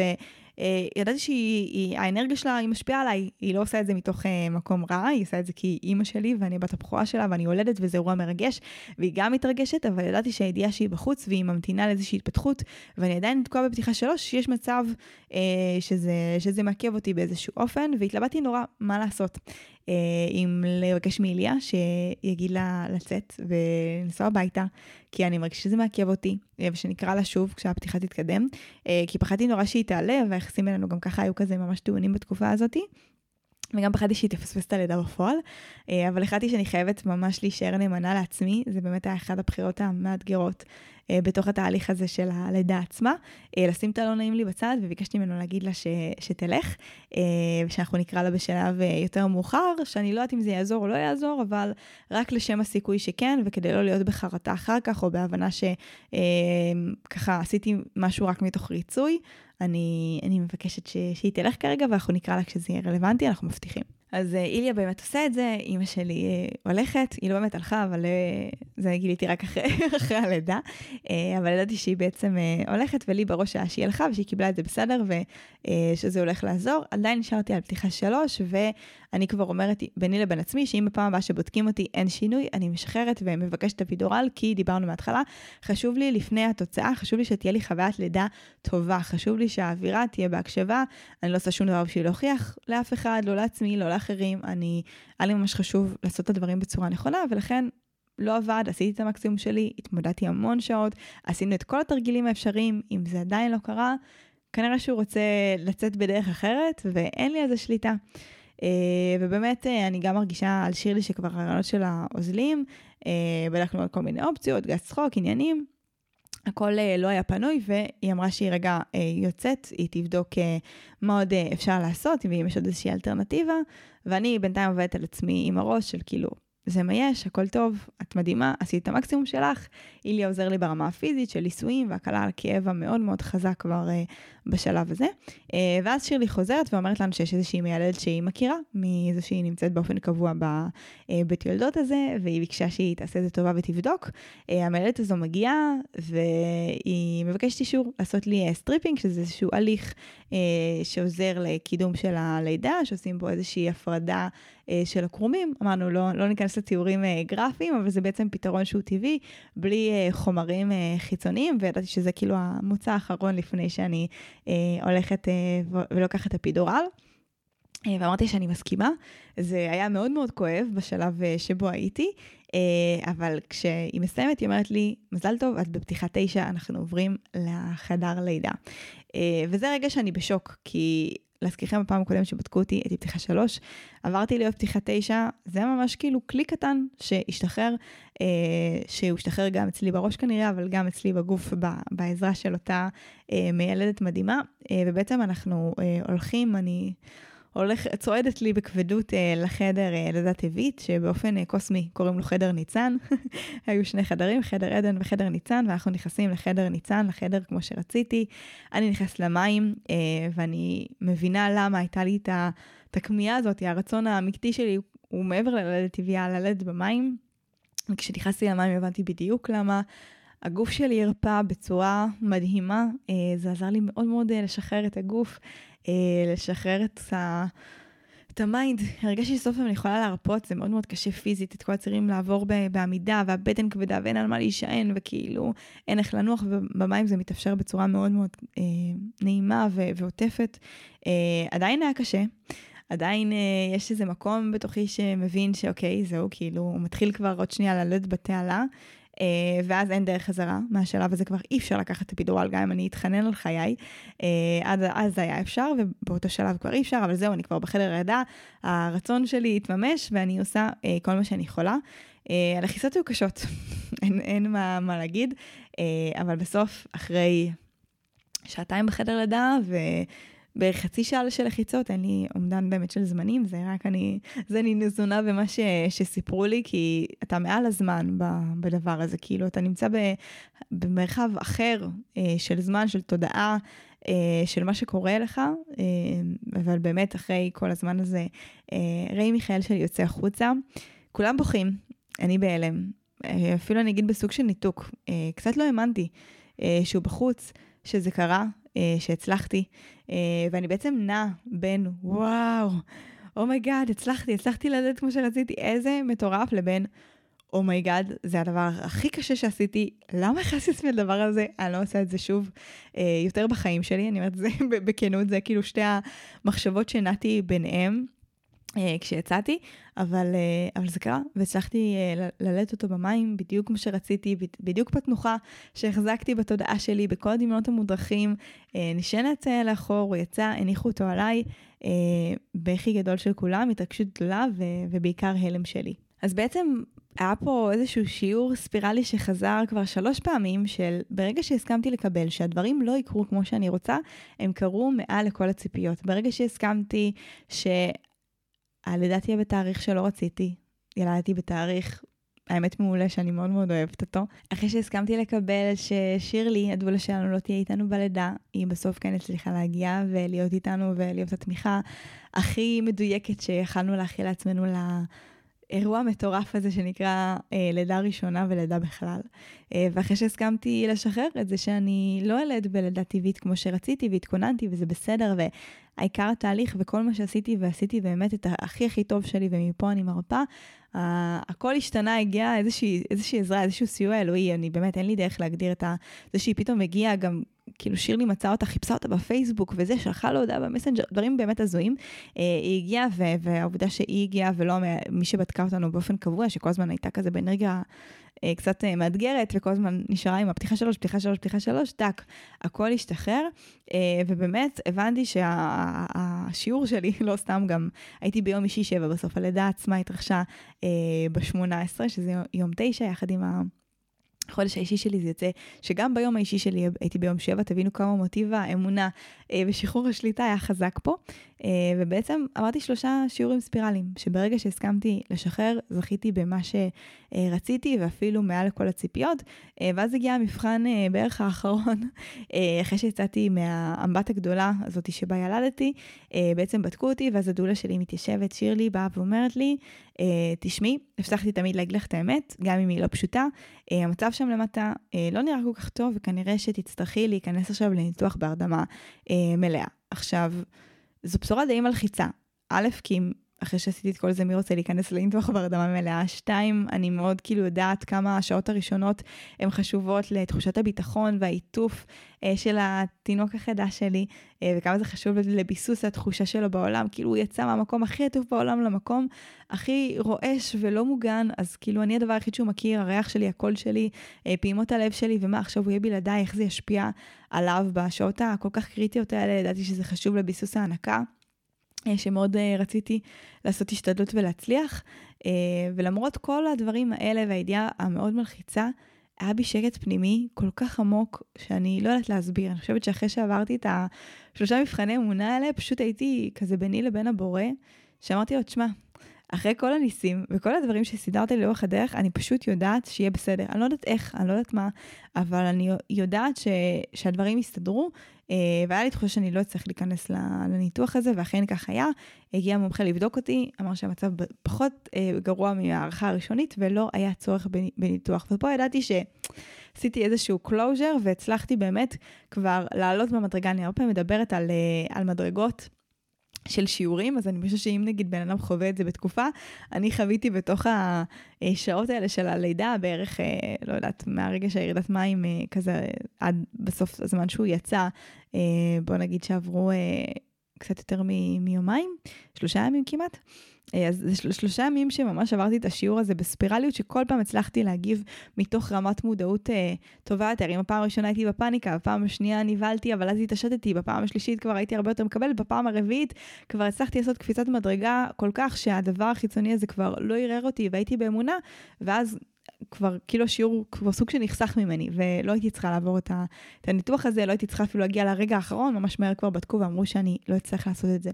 ידעתי שהאנרגיה שלה היא משפיעה עליי, היא לא עושה את זה מתוך מקום רע, היא עושה את זה כי היא אימא שלי ואני בת הבכורה שלה ואני יולדת וזה אירוע מרגש, והיא גם מתרגשת, אבל ידעתי שהידיעה שהיא בחוץ והיא ממתינה לאיזושהי התפתחות, ואני עדיין תקועה בפתיחה שלוש, שיש מצב שזה מעכב אותי באיזשהו אופן, והתלבטתי נורא מה לעשות. אם לבקש מאיליה שיגיד לה לצאת ולנסוע הביתה, כי אני מרגישה שזה מעכב אותי, ושנקרא לה שוב כשהפתיחה תתקדם, כי פחדתי נורא שהיא תעלה, והיחסים אלינו גם ככה היו כזה ממש טעונים בתקופה הזאת, וגם פחדתי שהיא תפספס את הלידה בפועל, אבל החלטתי שאני חייבת ממש להישאר נאמנה לעצמי, זה באמת היה אחת הבחירות המאתגרות בתוך התהליך הזה של הלידה עצמה, לשים את הלא נעים לי בצד, וביקשתי ממנו להגיד לה ש... שתלך, ושאנחנו נקרא לה בשלב יותר מאוחר, שאני לא יודעת אם זה יעזור או לא יעזור, אבל רק לשם הסיכוי שכן, וכדי לא להיות בחרטה אחר כך, או בהבנה שככה עשיתי משהו רק מתוך ריצוי, אני, אני מבקשת ש... שהיא תלך כרגע, ואנחנו נקרא לה כשזה יהיה רלוונטי, אנחנו מבטיחים. אז איליה באמת עושה את זה, אמא שלי הולכת, היא לא באמת הלכה, אבל זה גיליתי רק אחרי הלידה, אבל ידעתי שהיא בעצם הולכת, ולי בראש שהיא הלכה, ושהיא קיבלה את זה בסדר, ושזה הולך לעזור. עדיין נשארתי על פתיחה שלוש, ואני כבר אומרת ביני לבין עצמי, שאם בפעם הבאה שבודקים אותי אין שינוי, אני משחררת ומבקשת אפידורל, כי דיברנו מההתחלה, חשוב לי לפני התוצאה, חשוב לי שתהיה לי חוויית לידה טובה, חשוב לי שהאווירה תהיה בהקשבה, אני לא עושה שום דבר בשביל להוכיח לאף אחד, לא לעצמי, לא אחרים, אני, היה לי ממש חשוב לעשות את הדברים בצורה נכונה, ולכן לא עבד, עשיתי את המקסימום שלי, התמודדתי המון שעות, עשינו את כל התרגילים האפשריים, אם זה עדיין לא קרה, כנראה שהוא רוצה לצאת בדרך אחרת, ואין לי איזה שליטה. ובאמת אני גם מרגישה על שירלי שכבר הרעיונות שלה אוזלים, בדקנו על כל מיני אופציות, גז צחוק, עניינים, הכל לא היה פנוי, והיא אמרה שהיא רגע יוצאת, היא תבדוק מה עוד אפשר לעשות, ואם יש עוד איזושהי אלטרנטיבה, ואני בינתיים עובדת על עצמי עם הראש של כאילו, זה מה יש, הכל טוב, את מדהימה, עשית את המקסימום שלך, איליה עוזר לי ברמה הפיזית של ניסויים, והקלה על הכאב המאוד מאוד חזק כבר בשלב הזה, ואז שירלי חוזרת ואומרת לנו שיש איזושהי מיילדת שהיא מכירה, מאיזו שהיא נמצאת באופן קבוע בבית יולדות הזה, והיא ביקשה שהיא תעשה את זה טובה ותבדוק, המיילדת הזו מגיעה, והיא מבקשת אישור לעשות לי סטריפינג, שזה איזשהו הליך שעוזר לקידום של הלידה, שעושים בו איזושהי הפרדה של הקרומים. אמרנו, לא, לא ניכנס לתיאורים גרפיים, אבל זה בעצם פתרון שהוא טבעי, בלי חומרים חיצוניים, וידעתי שזה כאילו המוצא האחרון לפני שאני הולכת ולוקחת את הפידורל. ואמרתי שאני מסכימה, זה היה מאוד מאוד כואב בשלב שבו הייתי, אבל כשהיא מסיימת, היא אומרת לי, מזל טוב, את בפתיחה תשע, אנחנו עוברים לחדר לידה. וזה רגע שאני בשוק, כי להזכירכם הפעם הקודם שבדקו אותי, הייתי פתיחה שלוש, עברתי להיות פתיחה תשע, זה היה ממש כאילו כלי קטן שהשתחרר, שהוא השתחרר גם אצלי בראש כנראה, אבל גם אצלי בגוף, בעזרה של אותה מיילדת מדהימה, ובעצם אנחנו הולכים, אני... הולך, צועדת לי בכבדות אה, לחדר אה, לידה טבעית, שבאופן אה, קוסמי קוראים לו חדר ניצן. היו שני חדרים, חדר עדן וחדר ניצן, ואנחנו נכנסים לחדר ניצן, לחדר כמו שרציתי. אני נכנס למים, אה, ואני מבינה למה הייתה לי את התקמייה הזאת, הרצון המקטי שלי הוא מעבר ללידה טבעיה, ללדת במים. כשנכנסתי למים הבנתי בדיוק למה. הגוף שלי הרפא בצורה מדהימה, אה, זה עזר לי מאוד מאוד אה, לשחרר את הגוף, לשחרר את, ה... את המיינד. הרגשתי סוף פעם אני יכולה להרפות, זה מאוד מאוד קשה פיזית, את כל הצירים לעבור בעמידה, והבטן כבדה, ואין על מה להישען, וכאילו אין איך לנוח, ובמים זה מתאפשר בצורה מאוד מאוד אה, נעימה ו- ועוטפת. אה, עדיין היה קשה, עדיין אה, יש איזה מקום בתוכי שמבין שאוקיי, זהו, כאילו, הוא מתחיל כבר עוד שנייה ללדת בתעלה, ואז אין דרך חזרה, מהשלב הזה כבר אי אפשר לקחת את הפידורל, גם אם אני אתחנן על חיי, עד אז היה אפשר, ובאותו שלב כבר אי אפשר, אבל זהו, אני כבר בחדר הידה, הרצון שלי התממש, ואני עושה כל מה שאני יכולה, הלחיסות היו קשות, אין, אין מה, מה להגיד, אבל בסוף, אחרי שעתיים בחדר הידה, ו... בחצי שעה של לחיצות, אין לי אומדן באמת של זמנים, זה רק אני, זה אני נזונה במה ש, שסיפרו לי, כי אתה מעל הזמן ב, בדבר הזה, כאילו אתה נמצא ב, במרחב אחר אה, של זמן, של תודעה, אה, של מה שקורה לך, אה, אבל באמת אחרי כל הזמן הזה, אה, ראי מיכאל שלי יוצא החוצה, כולם בוכים, אני בהלם, אה, אפילו אני אגיד בסוג של ניתוק, אה, קצת לא האמנתי אה, שהוא בחוץ, שזה קרה, שהצלחתי, ואני בעצם נע בין, וואו, אומייגאד, הצלחתי, הצלחתי ללדת כמו שרציתי, איזה מטורף, לבין, אומייגאד, זה הדבר הכי קשה שעשיתי, למה חסיס מהדבר הזה, אני לא עושה את זה שוב, יותר בחיים שלי, אני אומרת, זה בכנות, זה כאילו שתי המחשבות שנעתי ביניהם, כשיצאתי, אבל, אבל זה קרה, והצלחתי ללדת אותו במים, בדיוק כמו שרציתי, בדיוק בתנוחה שהחזקתי בתודעה שלי, בכל הדמיונות המודרכים, נשענת לאחור, הוא יצא, הניחו אותו עליי, בכי גדול של כולם, התרגשות גדולה, ובעיקר הלם שלי. אז בעצם היה פה איזשהו שיעור ספירלי שחזר כבר שלוש פעמים, של ברגע שהסכמתי לקבל, שהדברים לא יקרו כמו שאני רוצה, הם קרו מעל לכל הציפיות. ברגע שהסכמתי ש... הלידה תהיה בתאריך שלא רציתי, ילדתי בתאריך, האמת מעולה שאני מאוד מאוד אוהבת אותו. אחרי שהסכמתי לקבל ששירלי, הדולה שלנו, לא תהיה איתנו בלידה, היא בסוף כן הצליחה להגיע ולהיות איתנו ולהיות התמיכה הכי מדויקת שיכלנו להכיל לעצמנו לאירוע המטורף הזה שנקרא אה, לידה ראשונה ולידה בכלל. אה, ואחרי שהסכמתי לשחרר את זה שאני לא ילד בלידה טבעית כמו שרציתי והתכוננתי וזה בסדר ו... העיקר התהליך וכל מה שעשיתי, ועשיתי באמת את הכי הכי טוב שלי, ומפה אני מרפאה, uh, הכל השתנה, הגיעה איזושהי, איזושהי עזרה, איזשהו סיוע אלוהי, אני באמת אין לי דרך להגדיר את ה... זה שהיא פתאום הגיעה, גם כאילו שירלי מצאה אותה, חיפשה אותה בפייסבוק, וזה שלחה לו הודעה במסנג'ר, דברים באמת הזויים, uh, היא הגיעה, ו- והעובדה שהיא הגיעה, ולא מי שבדקה אותנו באופן קבוע, שכל הזמן הייתה כזה באנרגיה... קצת מאתגרת, וכל הזמן נשארה עם הפתיחה שלוש, פתיחה שלוש, פתיחה שלוש, דק, הכל השתחרר, ובאמת הבנתי שהשיעור שלי, לא סתם גם, הייתי ביום אישי שבע, בסוף הלידה עצמה התרחשה ב-שמונה עשרה, שזה יום תשע, יחד עם ה... החודש האישי שלי זה יוצא, שגם ביום האישי שלי הייתי ביום שבע, תבינו כמה מוטיבה, אמונה ושחרור השליטה היה חזק פה, ובעצם אמרתי שלושה שיעורים ספירליים, שברגע שהסכמתי לשחרר, זכיתי במה שרציתי, ואפילו מעל לכל הציפיות, ואז הגיע המבחן בערך האחרון, אחרי שיצאתי מהאמבט הגדולה הזאת שבה ילדתי, בעצם בדקו אותי, ואז הדולה שלי מתיישבת, שירלי באה ואומרת לי, תשמעי, הבטחתי תמיד להגיד לך את האמת, גם אם היא לא פשוטה, המצב שם למטה לא נראה כל כך טוב, וכנראה שתצטרכי להיכנס עכשיו לניתוח בהרדמה מלאה. עכשיו, זו בשורה די מלחיצה. א', כי אחרי שעשיתי את כל זה, מי רוצה להיכנס לאינטווח בהרדמה מלאה? שתיים, אני מאוד כאילו יודעת כמה השעות הראשונות הן חשובות לתחושת הביטחון והעיטוף של התינוק החדש שלי, וכמה זה חשוב לביסוס התחושה שלו בעולם, כאילו הוא יצא מהמקום הכי עטוף בעולם למקום הכי רועש ולא מוגן, אז כאילו אני הדבר היחיד שהוא מכיר, הריח שלי, הקול שלי, פעימות הלב שלי, ומה עכשיו הוא יהיה בלעדיי, איך זה ישפיע עליו בשעות הכל כך קריטיות האלה, ידעתי שזה חשוב לביסוס ההנקה. שמאוד רציתי לעשות השתדלות ולהצליח, ולמרות כל הדברים האלה והידיעה המאוד מלחיצה, היה בי שקט פנימי כל כך עמוק שאני לא יודעת להסביר. אני חושבת שאחרי שעברתי את השלושה מבחני אמונה האלה, פשוט הייתי כזה ביני לבין הבורא, שאמרתי לו, תשמע, אחרי כל הניסים וכל הדברים שסידרתי לאורך הדרך, אני פשוט יודעת שיהיה בסדר. אני לא יודעת איך, אני לא יודעת מה, אבל אני יודעת ש... שהדברים יסתדרו, והיה לי תחושה שאני לא צריך להיכנס לניתוח הזה, ואכן כך היה. הגיע מומחה לבדוק אותי, אמר שהמצב פחות גרוע מהערכה הראשונית, ולא היה צורך בניתוח. ופה ידעתי שעשיתי איזשהו closure, והצלחתי באמת כבר לעלות במדרגה. אני הרבה פעמים מדברת על, על מדרגות, של שיעורים, אז אני חושב שאם נגיד בן אדם חווה את זה בתקופה, אני חוויתי בתוך השעות האלה של הלידה, בערך, לא יודעת, מהרגע שהירידת מים כזה, עד בסוף הזמן שהוא יצא, בוא נגיד שעברו קצת יותר מ- מיומיים, שלושה ימים כמעט, אז זה של- שלושה ימים שממש עברתי את השיעור הזה בספירליות, שכל פעם הצלחתי להגיב מתוך רמת מודעות אה, טובה יותר. אם הפעם הראשונה הייתי בפאניקה, בפעם השנייה ניבלתי, אבל אז התעשתתי, בפעם השלישית כבר הייתי הרבה יותר מקבל, בפעם הרביעית כבר הצלחתי לעשות קפיצת מדרגה כל כך שהדבר החיצוני הזה כבר לא ערער אותי, והייתי באמונה, ואז כבר כאילו שיעור כבר סוג שנחסך ממני, ולא הייתי צריכה לעבור את הניתוח הזה, לא הייתי צריכה אפילו להגיע לרגע האחרון, ממש מהר כבר בדקו ואמרו שאני לא אצטרך לעשות את זה.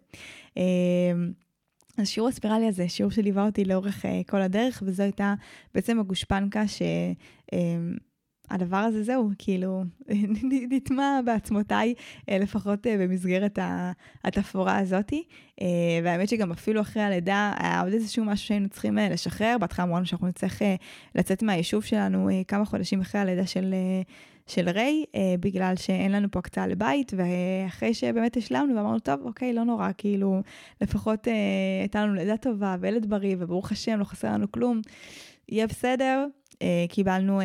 אז שיעור הספירלי הזה, שיעור שליווה אותי לאורך כל הדרך, וזו הייתה בעצם הגושפנקה שהדבר הזה זהו, כאילו נטמע בעצמותיי, לפחות במסגרת התפאורה הזאת, והאמת שגם אפילו אחרי הלידה, היה עוד איזשהו משהו שהיינו צריכים לשחרר, בהתחלה אמרנו שאנחנו נצטרך לצאת מהיישוב שלנו כמה חודשים אחרי הלידה של... של ריי, בגלל שאין לנו פה הקצה לבית, ואחרי שבאמת השלמנו, ואמרנו, טוב, אוקיי, לא נורא, כאילו, לפחות הייתה לנו לידה טובה, וילד בריא, וברוך השם, לא חסר לנו כלום, יהיה בסדר, קיבלנו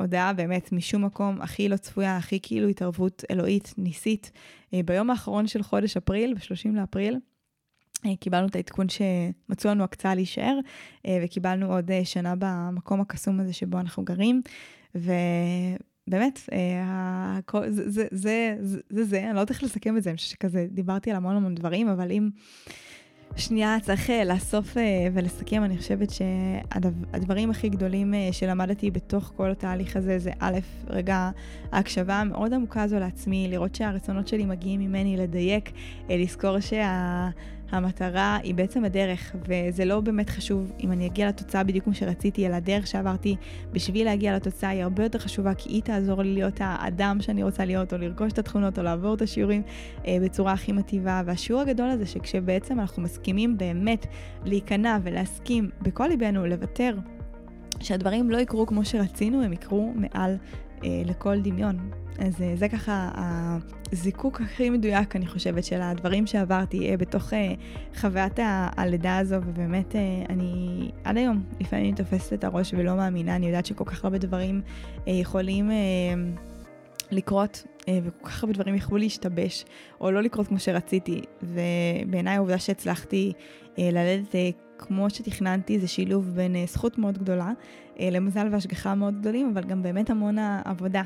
הודעה באמת משום מקום, הכי לא צפויה, הכי כאילו התערבות אלוהית, ניסית, ביום האחרון של חודש אפריל, ב-שלושים לאפריל, קיבלנו את העדכון שמצאו לנו הקצה להישאר, וקיבלנו עוד שנה במקום הקסום הזה שבו אנחנו גרים, ו... באמת, זה, זה, זה, זה, זה, זה, אני לא יודעת איך לסכם את זה, אני חושב שכזה דיברתי על המון המון דברים, אבל אם שנייה צריך לאסוף ולסכם, אני חושבת שהדברים הכי גדולים שלמדתי בתוך כל התהליך הזה, זה א', רגע, ההקשבה מאוד עמוקה זו לעצמי, לראות שהרצונות שלי מגיעים ממני, לדייק, לזכור שה... המטרה היא בעצם הדרך, וזה לא באמת חשוב אם אני אגיע לתוצאה בדיוק כמו שרציתי, אלא הדרך שעברתי בשביל להגיע לתוצאה היא הרבה יותר חשובה, כי היא תעזור לי להיות האדם שאני רוצה להיות, או לרכוש את התכונות, או לעבור את השיעורים אה, בצורה הכי מטיבה. והשיעור הגדול הזה שכשבעצם אנחנו מסכימים באמת להיכנע ולהסכים בכל ליבנו, לוותר, שהדברים לא יקרו כמו שרצינו, הם יקרו מעל אה, לכל דמיון. אז זה ככה הזיקוק הכי מדויק, אני חושבת, של הדברים שעברתי בתוך חוויית הלידה הזו, ובאמת אני עד היום לפעמים אני תופסת את הראש ולא מאמינה, אני יודעת שכל כך הרבה דברים יכולים לקרות, וכל כך הרבה דברים יכולו להשתבש, או לא לקרות כמו שרציתי, ובעיניי העובדה שהצלחתי ללדת כמו שתכננתי, זה שילוב בין זכות מאוד גדולה, למזל והשגחה מאוד גדולים, אבל גם באמת המון העבודה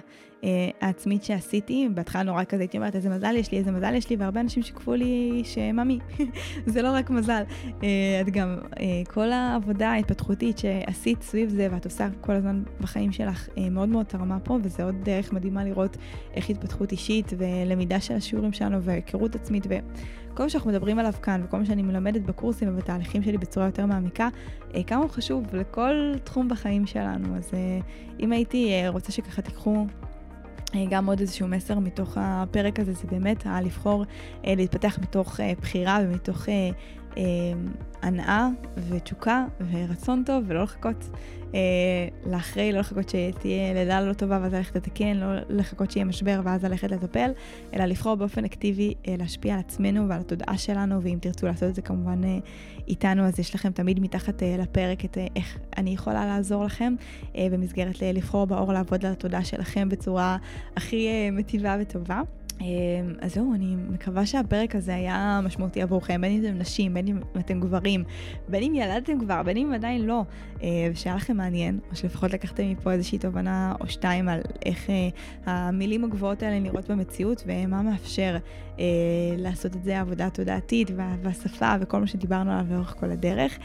העצמית שעשיתי, בהתחלה נורא כזה הייתי אומרת, איזה מזל יש לי, איזה מזל יש לי, והרבה אנשים שיקפו לי שממי, זה לא רק מזל, את גם כל העבודה ההתפתחותית שעשית סביב זה, ואת עושה כל הזמן בחיים שלך מאוד מאוד תרמה פה, וזה עוד דרך מדהימה לראות איך התפתחות אישית, ולמידה של השיעורים שלנו, והיכרות עצמית, וכל מה שאנחנו מדברים עליו כאן, וכל מה שאני מלמדת בקורסים ובתהליכים שלי בצורה יותר מעמיקה, כמה חשוב לכל תחום בחיים שלנו. אז אם הייתי רוצה שככה תיקחו גם עוד איזשהו מסר מתוך הפרק הזה, זה באמת לבחור להתפתח מתוך בחירה ומתוך הנאה ותשוקה ורצון טוב, ולא לחכות לאחרי, לא לחכות שתהיה לידה לא טובה ואז ללכת לתקן, לא לחכות שיהיה משבר ואז ללכת לטפל, אלא לבחור באופן אקטיבי להשפיע על עצמנו ועל התודעה שלנו. ואם תרצו לעשות את זה כמובן איתנו, אז יש לכם תמיד מתחת לפרק את איך אני יכולה לעזור לכם במסגרת לבחור באור, לעבוד על התודעה שלכם בצורה הכי מטיבה וטובה. אז זהו, אני מקווה שהפרק הזה היה משמעותי עבורכם, בין אם אתם נשים, בין אם אתם גברים, בין אם ילדתם כבר, בין אם עדיין לא, ושהיה לכם מעניין, או שלפחות לקחתם מפה איזושהי תובנה או שתיים על איך המילים הגבוהות האלה נראות במציאות, ומה מאפשר לעשות את זה, עבודה תודעתית והשפה וכל מה שדיברנו עליו לאורך כל הדרך.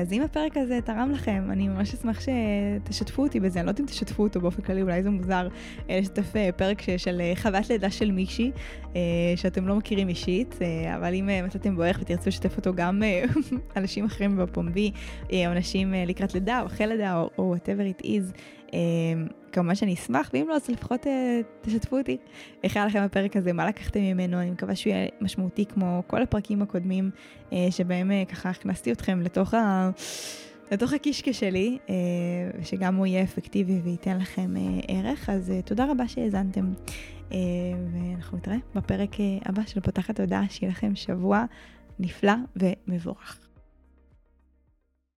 אז אם הפרק הזה תרם לכם, אני ממש אשמח שתשתפו אותי בזה. אני לא יודעת אם תשתפו אותו באופן כללי, אולי זה מוזר לשתף פרק של חוות לידה של מישהו שאתם לא מכירים אישית, אבל אם מצאתם בו ערך ותרצו לשתף אותו גם אנשים אחרים בפומבי, או אנשים לקראת לידה או אחרי לידה או whatever it is, כמובן שאני אשמח, ואם לא, אז לפחות תשתפו אותי איך היה לכם הפרק הזה, מה לקחתם ממנו. אני מקווה שהוא יהיה משמעותי כמו כל הפרקים הקודמים שבהם ככה הכנסתי אתכם לתוך ה... לתוך הקישקה שלי, שגם הוא יהיה אפקטיבי וייתן לכם ערך. אז תודה רבה שהאזנתם, ואנחנו נתראה בפרק הבא של פותחת תודעה. שיהיה לכם שבוע נפלא ומבורך.